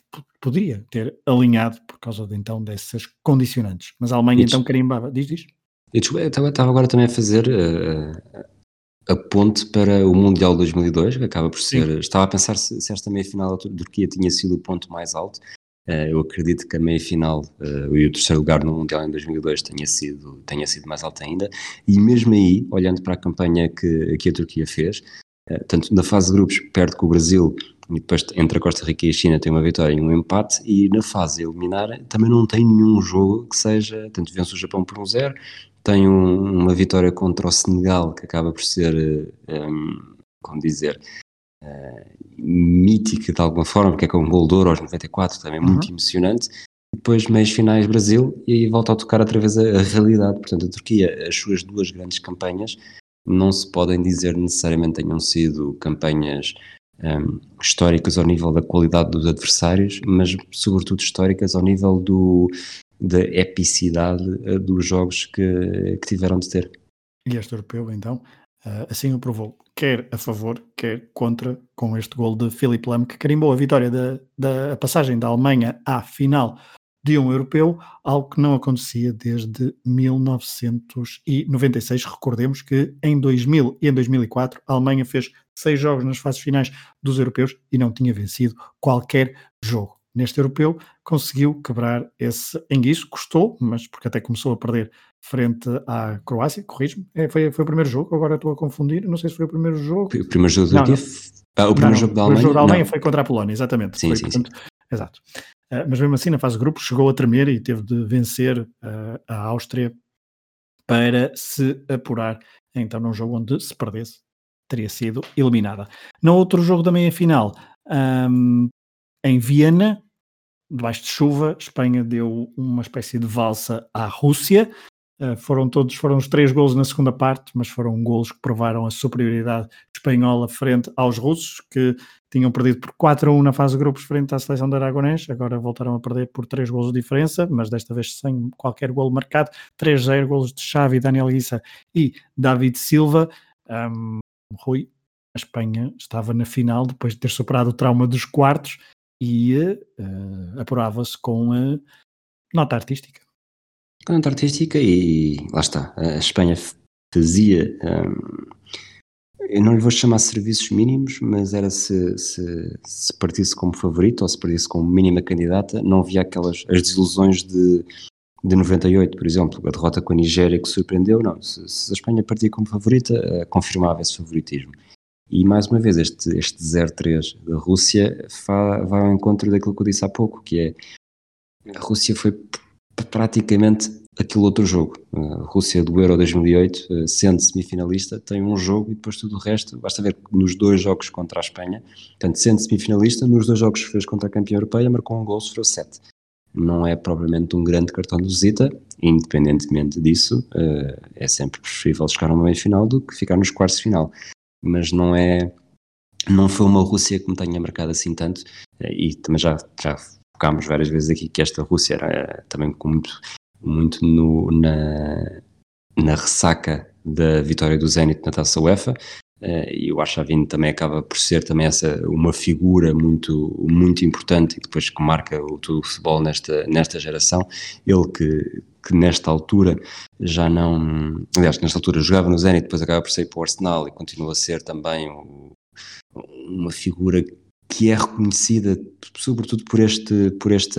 poderia ter alinhado por causa então dessas condicionantes. Mas a Alemanha então carimbava. Diz. Eu estava agora também a fazer a ponte para o Mundial 2002, que acaba por ser... Sim. Estava a pensar se esta meia-final da Turquia tinha sido o ponto mais alto. Eu acredito que a meia-final e o terceiro lugar no Mundial em 2002 tenha sido mais alto ainda. E mesmo aí, olhando para a campanha que a Turquia fez, Portanto, na fase de grupos perde com o Brasil e depois entre a Costa Rica e a China tem uma vitória e um empate, e na fase eliminar também não tem nenhum jogo que seja, portanto vence o Japão por 1-0, tem uma vitória contra o Senegal que acaba por ser, como dizer, mítica de alguma forma, porque é com um gol de ouro aos 94, também muito emocionante. Depois meios finais Brasil, e aí volta a tocar outra vez a realidade. Portanto, a Turquia, as suas duas grandes campanhas não se podem dizer necessariamente tenham sido campanhas históricas ao nível da qualidade dos adversários, mas sobretudo históricas ao nível da epicidade dos jogos que tiveram de ter. E este europeu, então, assim o provou, quer a favor, quer contra, com este gol de Philipp Lahm, que carimbou a vitória da passagem da Alemanha à final de um europeu, algo que não acontecia desde 1996. Recordemos que em 2000 e em 2004 a Alemanha fez 6 jogos nas fases finais dos europeus e não tinha vencido qualquer jogo. Neste europeu conseguiu quebrar esse enguiço, custou, mas porque até começou a perder frente à Croácia, corrijo-me, foi o primeiro jogo, agora estou a confundir, não sei se foi o primeiro jogo. O primeiro jogo da Alemanha? O primeiro jogo da Alemanha foi contra a Polónia, exatamente. Sim, foi, sim, portanto, sim. Exato. Mas mesmo assim, na fase de grupos, chegou a tremer e teve de vencer a Áustria para se apurar, então, num jogo onde, se perdesse, teria sido eliminada. No outro jogo da meia-final, em Viena, debaixo de chuva, Espanha deu uma espécie de valsa à Rússia. Foram os 3 golos na segunda parte, mas foram golos que provaram a superioridade espanhola frente aos russos, que tinham perdido por 4-1 na fase de grupos frente à seleção de Aragonés, agora voltaram a perder por 3 golos de diferença, mas desta vez sem qualquer golo marcado. 3-0, golos de Xavi, Daniel Issa e David Silva. Rui, a Espanha estava na final depois de ter superado o trauma dos quartos e apurava-se com a nota artística. Canto artística, e lá está, a Espanha fazia, eu não lhe vou chamar serviços mínimos, mas era se partisse como favorito ou se partisse como mínima candidata, não havia as desilusões de 98, por exemplo, a derrota com a Nigéria que surpreendeu, não, se a Espanha partia como favorita, confirmava esse favoritismo. E mais uma vez, este 0-3 da Rússia vai ao encontro daquilo que eu disse há pouco, que é, a Rússia foi praticamente aquele outro jogo. A Rússia do Euro 2008, sendo semifinalista, tem um jogo e depois tudo o resto, basta ver que nos 2 jogos contra a Espanha, portanto, sendo semifinalista, nos 2 jogos que fez contra a campeã europeia, marcou um gol, sofreu 7. Não é propriamente um grande cartão de visita, independentemente disso, é sempre preferível chegar a uma meia-final do que ficar nos quartos de final. Mas não foi uma Rússia que me tenha marcado assim tanto, e também já tocámos várias vezes aqui que esta Rússia era também com muito na ressaca da vitória do Zenit na Taça UEFA, e o Arshavin também acaba por ser também essa uma figura muito, muito importante e depois que marca todo o futebol nesta geração. Ele que nesta altura já não... Aliás, nesta altura jogava no Zenit, depois acaba por sair para o Arsenal e continua a ser também uma figura que é reconhecida sobretudo por este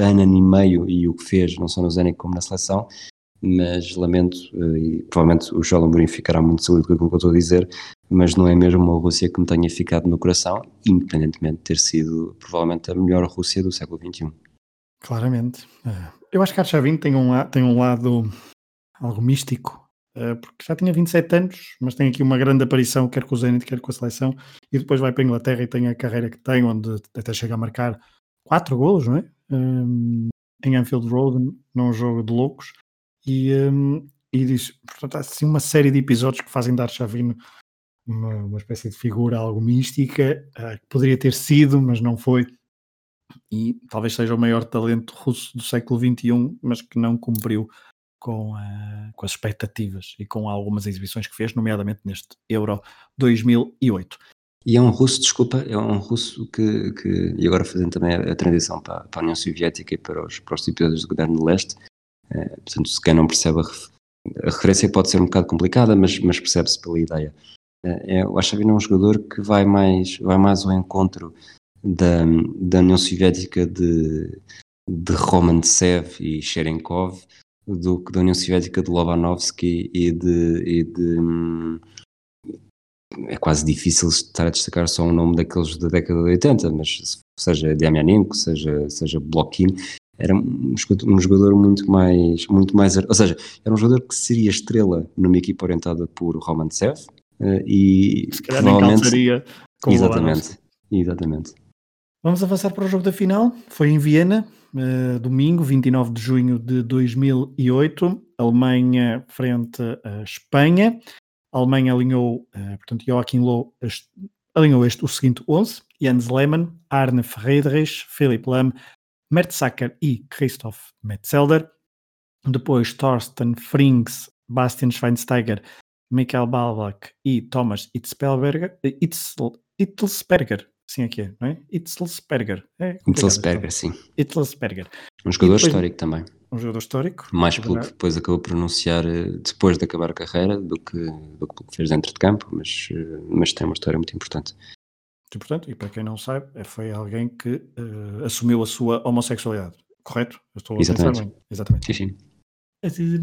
ano e meio e o que fez, não só no Zenit como na seleção, mas lamento, e provavelmente o João Amorim ficará muito sólido com aquilo que eu estou a dizer, mas não é mesmo uma Rússia que me tenha ficado no coração, independentemente de ter sido provavelmente a melhor Rússia do século XXI. Claramente. Eu acho que a Arshavin tem um lado algo místico, porque já tinha 27 anos, mas tem aqui uma grande aparição, quer com o Zenit, quer com a seleção, e depois vai para a Inglaterra e tem a carreira que tem, onde até chega a marcar 4 golos, não é? Em Anfield Road, num jogo de loucos, e diz, portanto, há assim uma série de episódios que fazem da Arshavin uma espécie de figura algo mística, que poderia ter sido, mas não foi, e talvez seja o maior talento russo do século XXI, mas que não cumpriu com as expectativas e com algumas exibições que fez, nomeadamente neste Euro 2008. E é um russo, desculpa, que e agora fazendo também a transição para a União Soviética e para os episódios do Governo do Leste, portanto, se quem não percebe a referência pode ser um bocado complicada, mas percebe-se pela ideia. Eu acho que é um jogador que vai mais ao encontro da União Soviética de Romantsev e Cherenkov, do que da União Soviética de Lobanovsky e de é quase difícil estar a destacar só um nome daqueles da década de 80, mas seja Damianenko, seja Blokin, era um jogador muito mais, ou seja, era um jogador que seria estrela numa equipa orientada por Romantsev, e se calhar nem calçaria com exatamente. Vamos avançar para o jogo da final. Foi em Viena, domingo, 29 de junho de 2008, Alemanha frente à Espanha. A Alemanha alinhou, portanto, Joachim Löw alinhou o seguinte 11: Jens Lehmann, Arne Friedrich, Philipp Lahm, Mertesacker e Christoph Metzelder. Depois Thorsten Frings, Bastian Schweinsteiger, Michael Ballack e Thomas Hitzelsperger. Sim, aqui é, não é? Hitzelsperger. Hitzelsperger. Um jogador histórico também. Um jogador histórico. Mais pelo que depois acabou por pronunciar depois de acabar a carreira do que pelo que fez dentro de campo, mas tem uma história muito importante. Muito importante, e para quem não sabe, foi alguém que assumiu a sua homossexualidade, correto? Eu estou a pensar bem. Exatamente. Sim.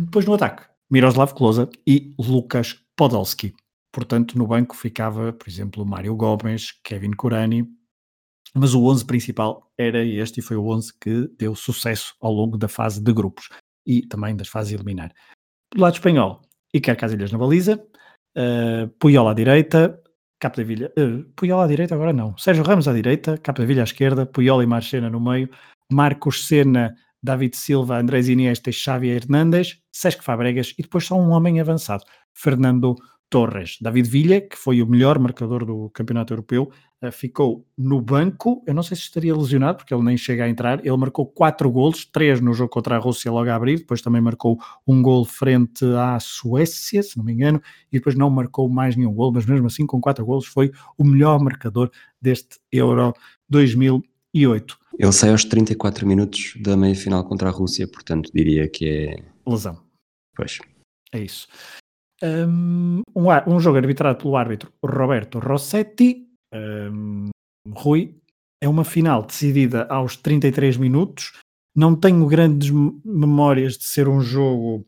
Depois no ataque, Miroslav Klose e Lukas Podolski. Portanto, no banco ficava, por exemplo, Mário Gomes, Kevin Kurani, mas o 11 principal era este e foi o 11 que deu sucesso ao longo da fase de grupos e também das fases eliminar. Do lado espanhol, Iker Casillas na baliza, Puyol à direita, Capdevila, Puyol à direita agora não, Sérgio Ramos à direita, Capdevila à esquerda, Puyol e Marchena no meio, Marcos Senna, David Silva, Andrés Iniesta e Xavi Hernández, Cesc Fabregas e depois só um homem avançado, Fernando Torres. David Villa, que foi o melhor marcador do Campeonato Europeu, ficou no banco. Eu não sei se estaria lesionado, porque ele nem chega a entrar. Ele marcou 4 golos, 3 no jogo contra a Rússia logo a abrir, depois também marcou um gol frente à Suécia, se não me engano, e depois não marcou mais nenhum gol, mas mesmo assim, com 4 golos, foi o melhor marcador deste Euro 2008. Ele sai aos 34 minutos da meia-final contra a Rússia, portanto diria que é... lesão. Pois. É isso. Um jogo arbitrado pelo árbitro Roberto Rossetti. Rui, é uma final decidida aos 33 minutos. Não tenho grandes memórias de ser um jogo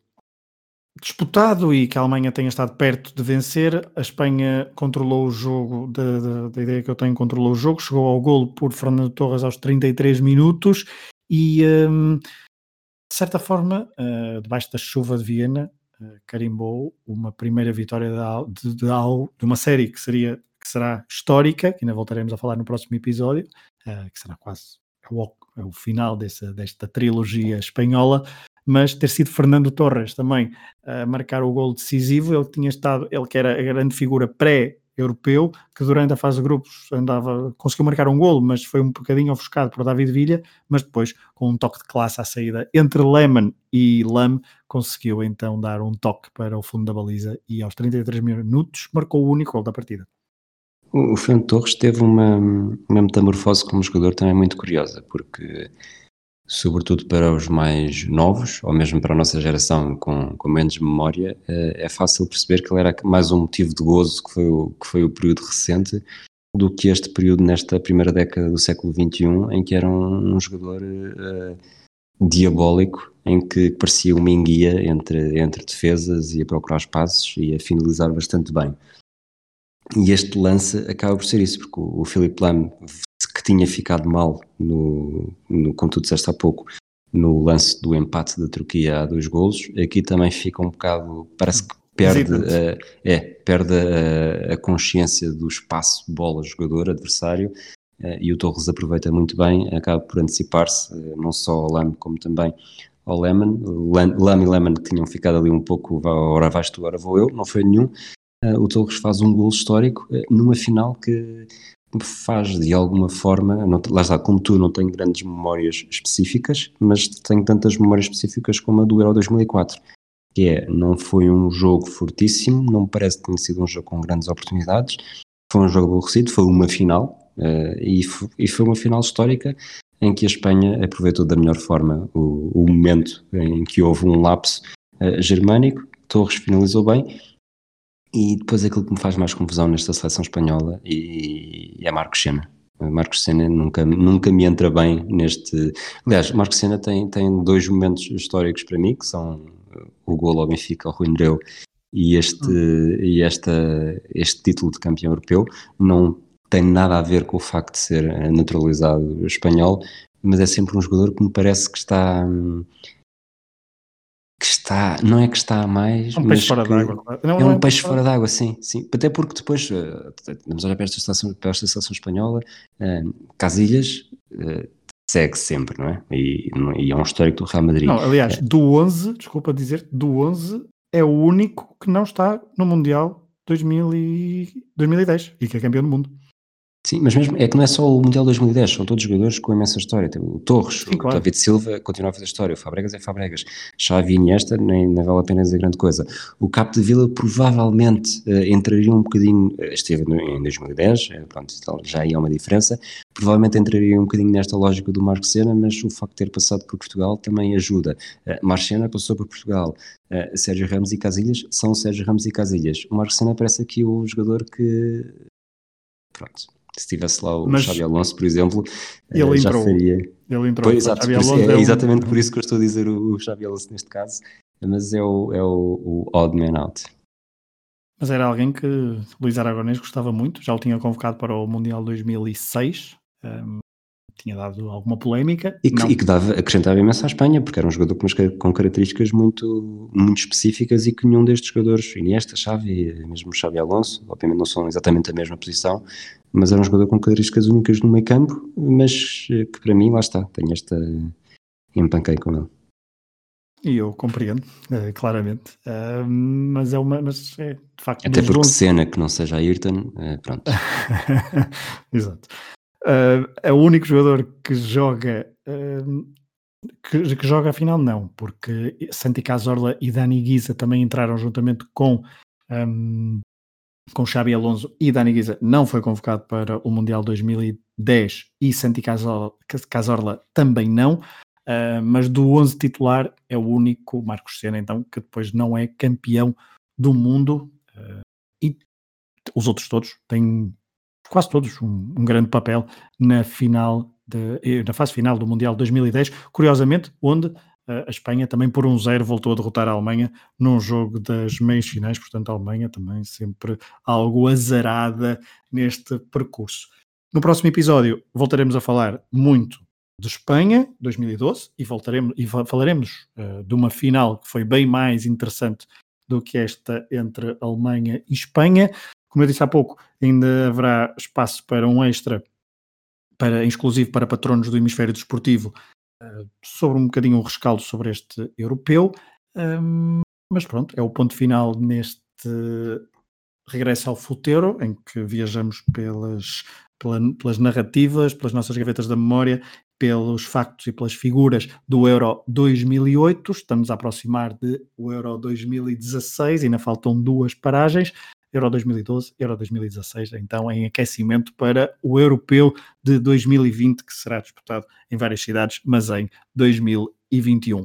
disputado e que a Alemanha tenha estado perto de vencer. A Espanha controlou o jogo, da ideia que eu tenho, controlou o jogo, chegou ao golo por Fernando Torres aos 33 minutos e, de certa forma, debaixo da chuva de Viena, carimbou uma primeira vitória de uma série que será histórica, que ainda voltaremos a falar no próximo episódio, que será quase é o final desta trilogia espanhola, mas ter sido Fernando Torres também a marcar o golo decisivo. Ele que era a grande figura pré-europeu, que durante a fase de grupos conseguiu marcar um golo, mas foi um bocadinho ofuscado por David Villa, mas depois, com um toque de classe à saída entre Lehmann e Lahm, conseguiu então dar um toque para o fundo da baliza e aos 33 minutos marcou o único golo da partida. O Fernando Torres teve uma metamorfose como jogador também muito curiosa, porque sobretudo para os mais novos, ou mesmo para a nossa geração com menos memória, é fácil perceber que ele era mais um motivo de gozo, que foi o período recente, do que este período nesta primeira década do século XXI, em que era um jogador diabólico, em que parecia uma enguia entre defesas e a procurar espaços e a finalizar bastante bem. E este lance acaba por ser isso, porque o Philipp Lahm, que tinha ficado mal, como tu disseste há pouco, no lance do empate da Turquia a 2 golos, aqui também fica um bocado, parece que perde a consciência do espaço, bola, jogador, adversário, e o Torres aproveita muito bem, acaba por antecipar-se, não só ao Lahm como também ao Lehmann. Lahm e Lehmann que tinham ficado ali um pouco, ora vais tu, ora vou eu, não foi nenhum. O Torres faz um golo histórico numa final que faz de alguma forma, não, lá está, como tu não tenho grandes memórias específicas, mas tenho tantas memórias específicas como a do Euro 2004, que é, não foi um jogo fortíssimo, não parece que tenha sido um jogo com grandes oportunidades, foi um jogo aborrecido, foi uma final, e foi uma final histórica em que a Espanha aproveitou da melhor forma o momento em que houve um lapso germânico. Torres finalizou bem. E depois aquilo que me faz mais confusão nesta seleção espanhola é Marcos Senna. Marcos Senna nunca me entra bem neste... Aliás, Marcos Senna tem 2 momentos históricos para mim, que são o golo ao Benfica, ao Rui Nereu, e este título de campeão europeu não tem nada a ver com o facto de ser naturalizado espanhol, mas é sempre um jogador que me parece que está, não é que está a mais, é um peixe fora d'água, sim, até porque depois, vamos olhar para esta seleção espanhola, Casillas segue sempre, não é? E é um histórico do Real Madrid. Não, aliás, do 11, desculpa dizer, do 11 é o único que não está no Mundial 2010 e que é campeão do mundo. Sim, mas mesmo é que não é só o Mundial 2010, são todos jogadores com imensa história. Tem o Torres, sim, claro. O David Silva continua a fazer história, o Fabregas é Fabregas, Xavi e Iniesta nem vale a pena dizer grande coisa. O Capdevila provavelmente entraria um bocadinho, esteve em 2010, pronto, já aí há uma diferença, provavelmente entraria um bocadinho nesta lógica do Marco Sena, mas o facto de ter passado por Portugal também ajuda. Marco Sena passou por Portugal, Sérgio Ramos e Casillas são Sérgio Ramos e Casillas. O Marco Sena parece aqui o jogador que... pronto. Se tivesse lá o Xabi Alonso, por exemplo, ele já seria... Ele entrou. Pois, exato, é exatamente por isso que eu estou a dizer o Xabi Alonso neste caso, mas é o odd man out. Mas era alguém que Luís Aragonés gostava muito, já o tinha convocado para o Mundial 2006, tinha dado alguma polémica. E que acrescentava imenso à Espanha, porque era um jogador com características muito, muito específicas e que nenhum destes jogadores, Iniesta, Xavi, mesmo Xabi Alonso, obviamente não são exatamente a mesma posição, mas era um jogador com características únicas no meio campo, mas que para mim, lá está, tenho esta... empanquei com ele. E eu compreendo, claramente. Mas é uma... Mas é, de facto, até porque Sena que não seja Ayrton, pronto. Exato. É o único jogador que joga que joga a final, não, porque Santi Cazorla e Dani Guisa também entraram juntamente com Xabi Alonso, e Dani Guisa não foi convocado para o Mundial 2010 e Santi Cazorla também não, mas do 11 titular é o único, Marcos Sena então, que depois não é campeão do mundo, e os outros todos têm quase todos um grande papel na fase final do Mundial 2010, curiosamente, onde a Espanha também por 1-0 voltou a derrotar a Alemanha num jogo das meias finais, portanto a Alemanha também sempre algo azarada neste percurso. No próximo episódio voltaremos a falar muito de Espanha 2012 e falaremos de uma final que foi bem mais interessante do que esta entre Alemanha e Espanha. Como eu disse há pouco, ainda haverá espaço para um extra exclusivo para patronos do Hemisfério Desportivo sobre um bocadinho um rescaldo sobre este europeu, mas pronto, é o ponto final neste regresso ao Futeiro, em que viajamos pelas narrativas, pelas nossas gavetas da memória, pelos factos e pelas figuras do Euro 2008, estamos a aproximar do Euro 2016, ainda faltam 2 paragens, Euro 2012, Euro 2016, então em aquecimento para o Europeu de 2020, que será disputado em várias cidades, mas em 2021.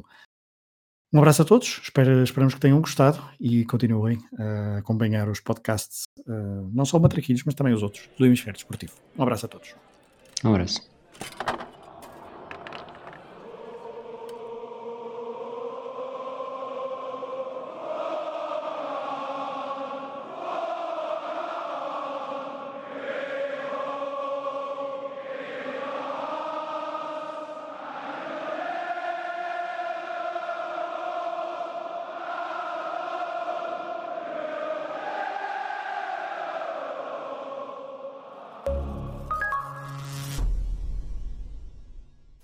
Um abraço a todos, esperamos que tenham gostado e continuem a acompanhar os podcasts, não só o Matraquilhos, mas também os outros, do Hemisfério Desportivo. Um abraço a todos. Um abraço.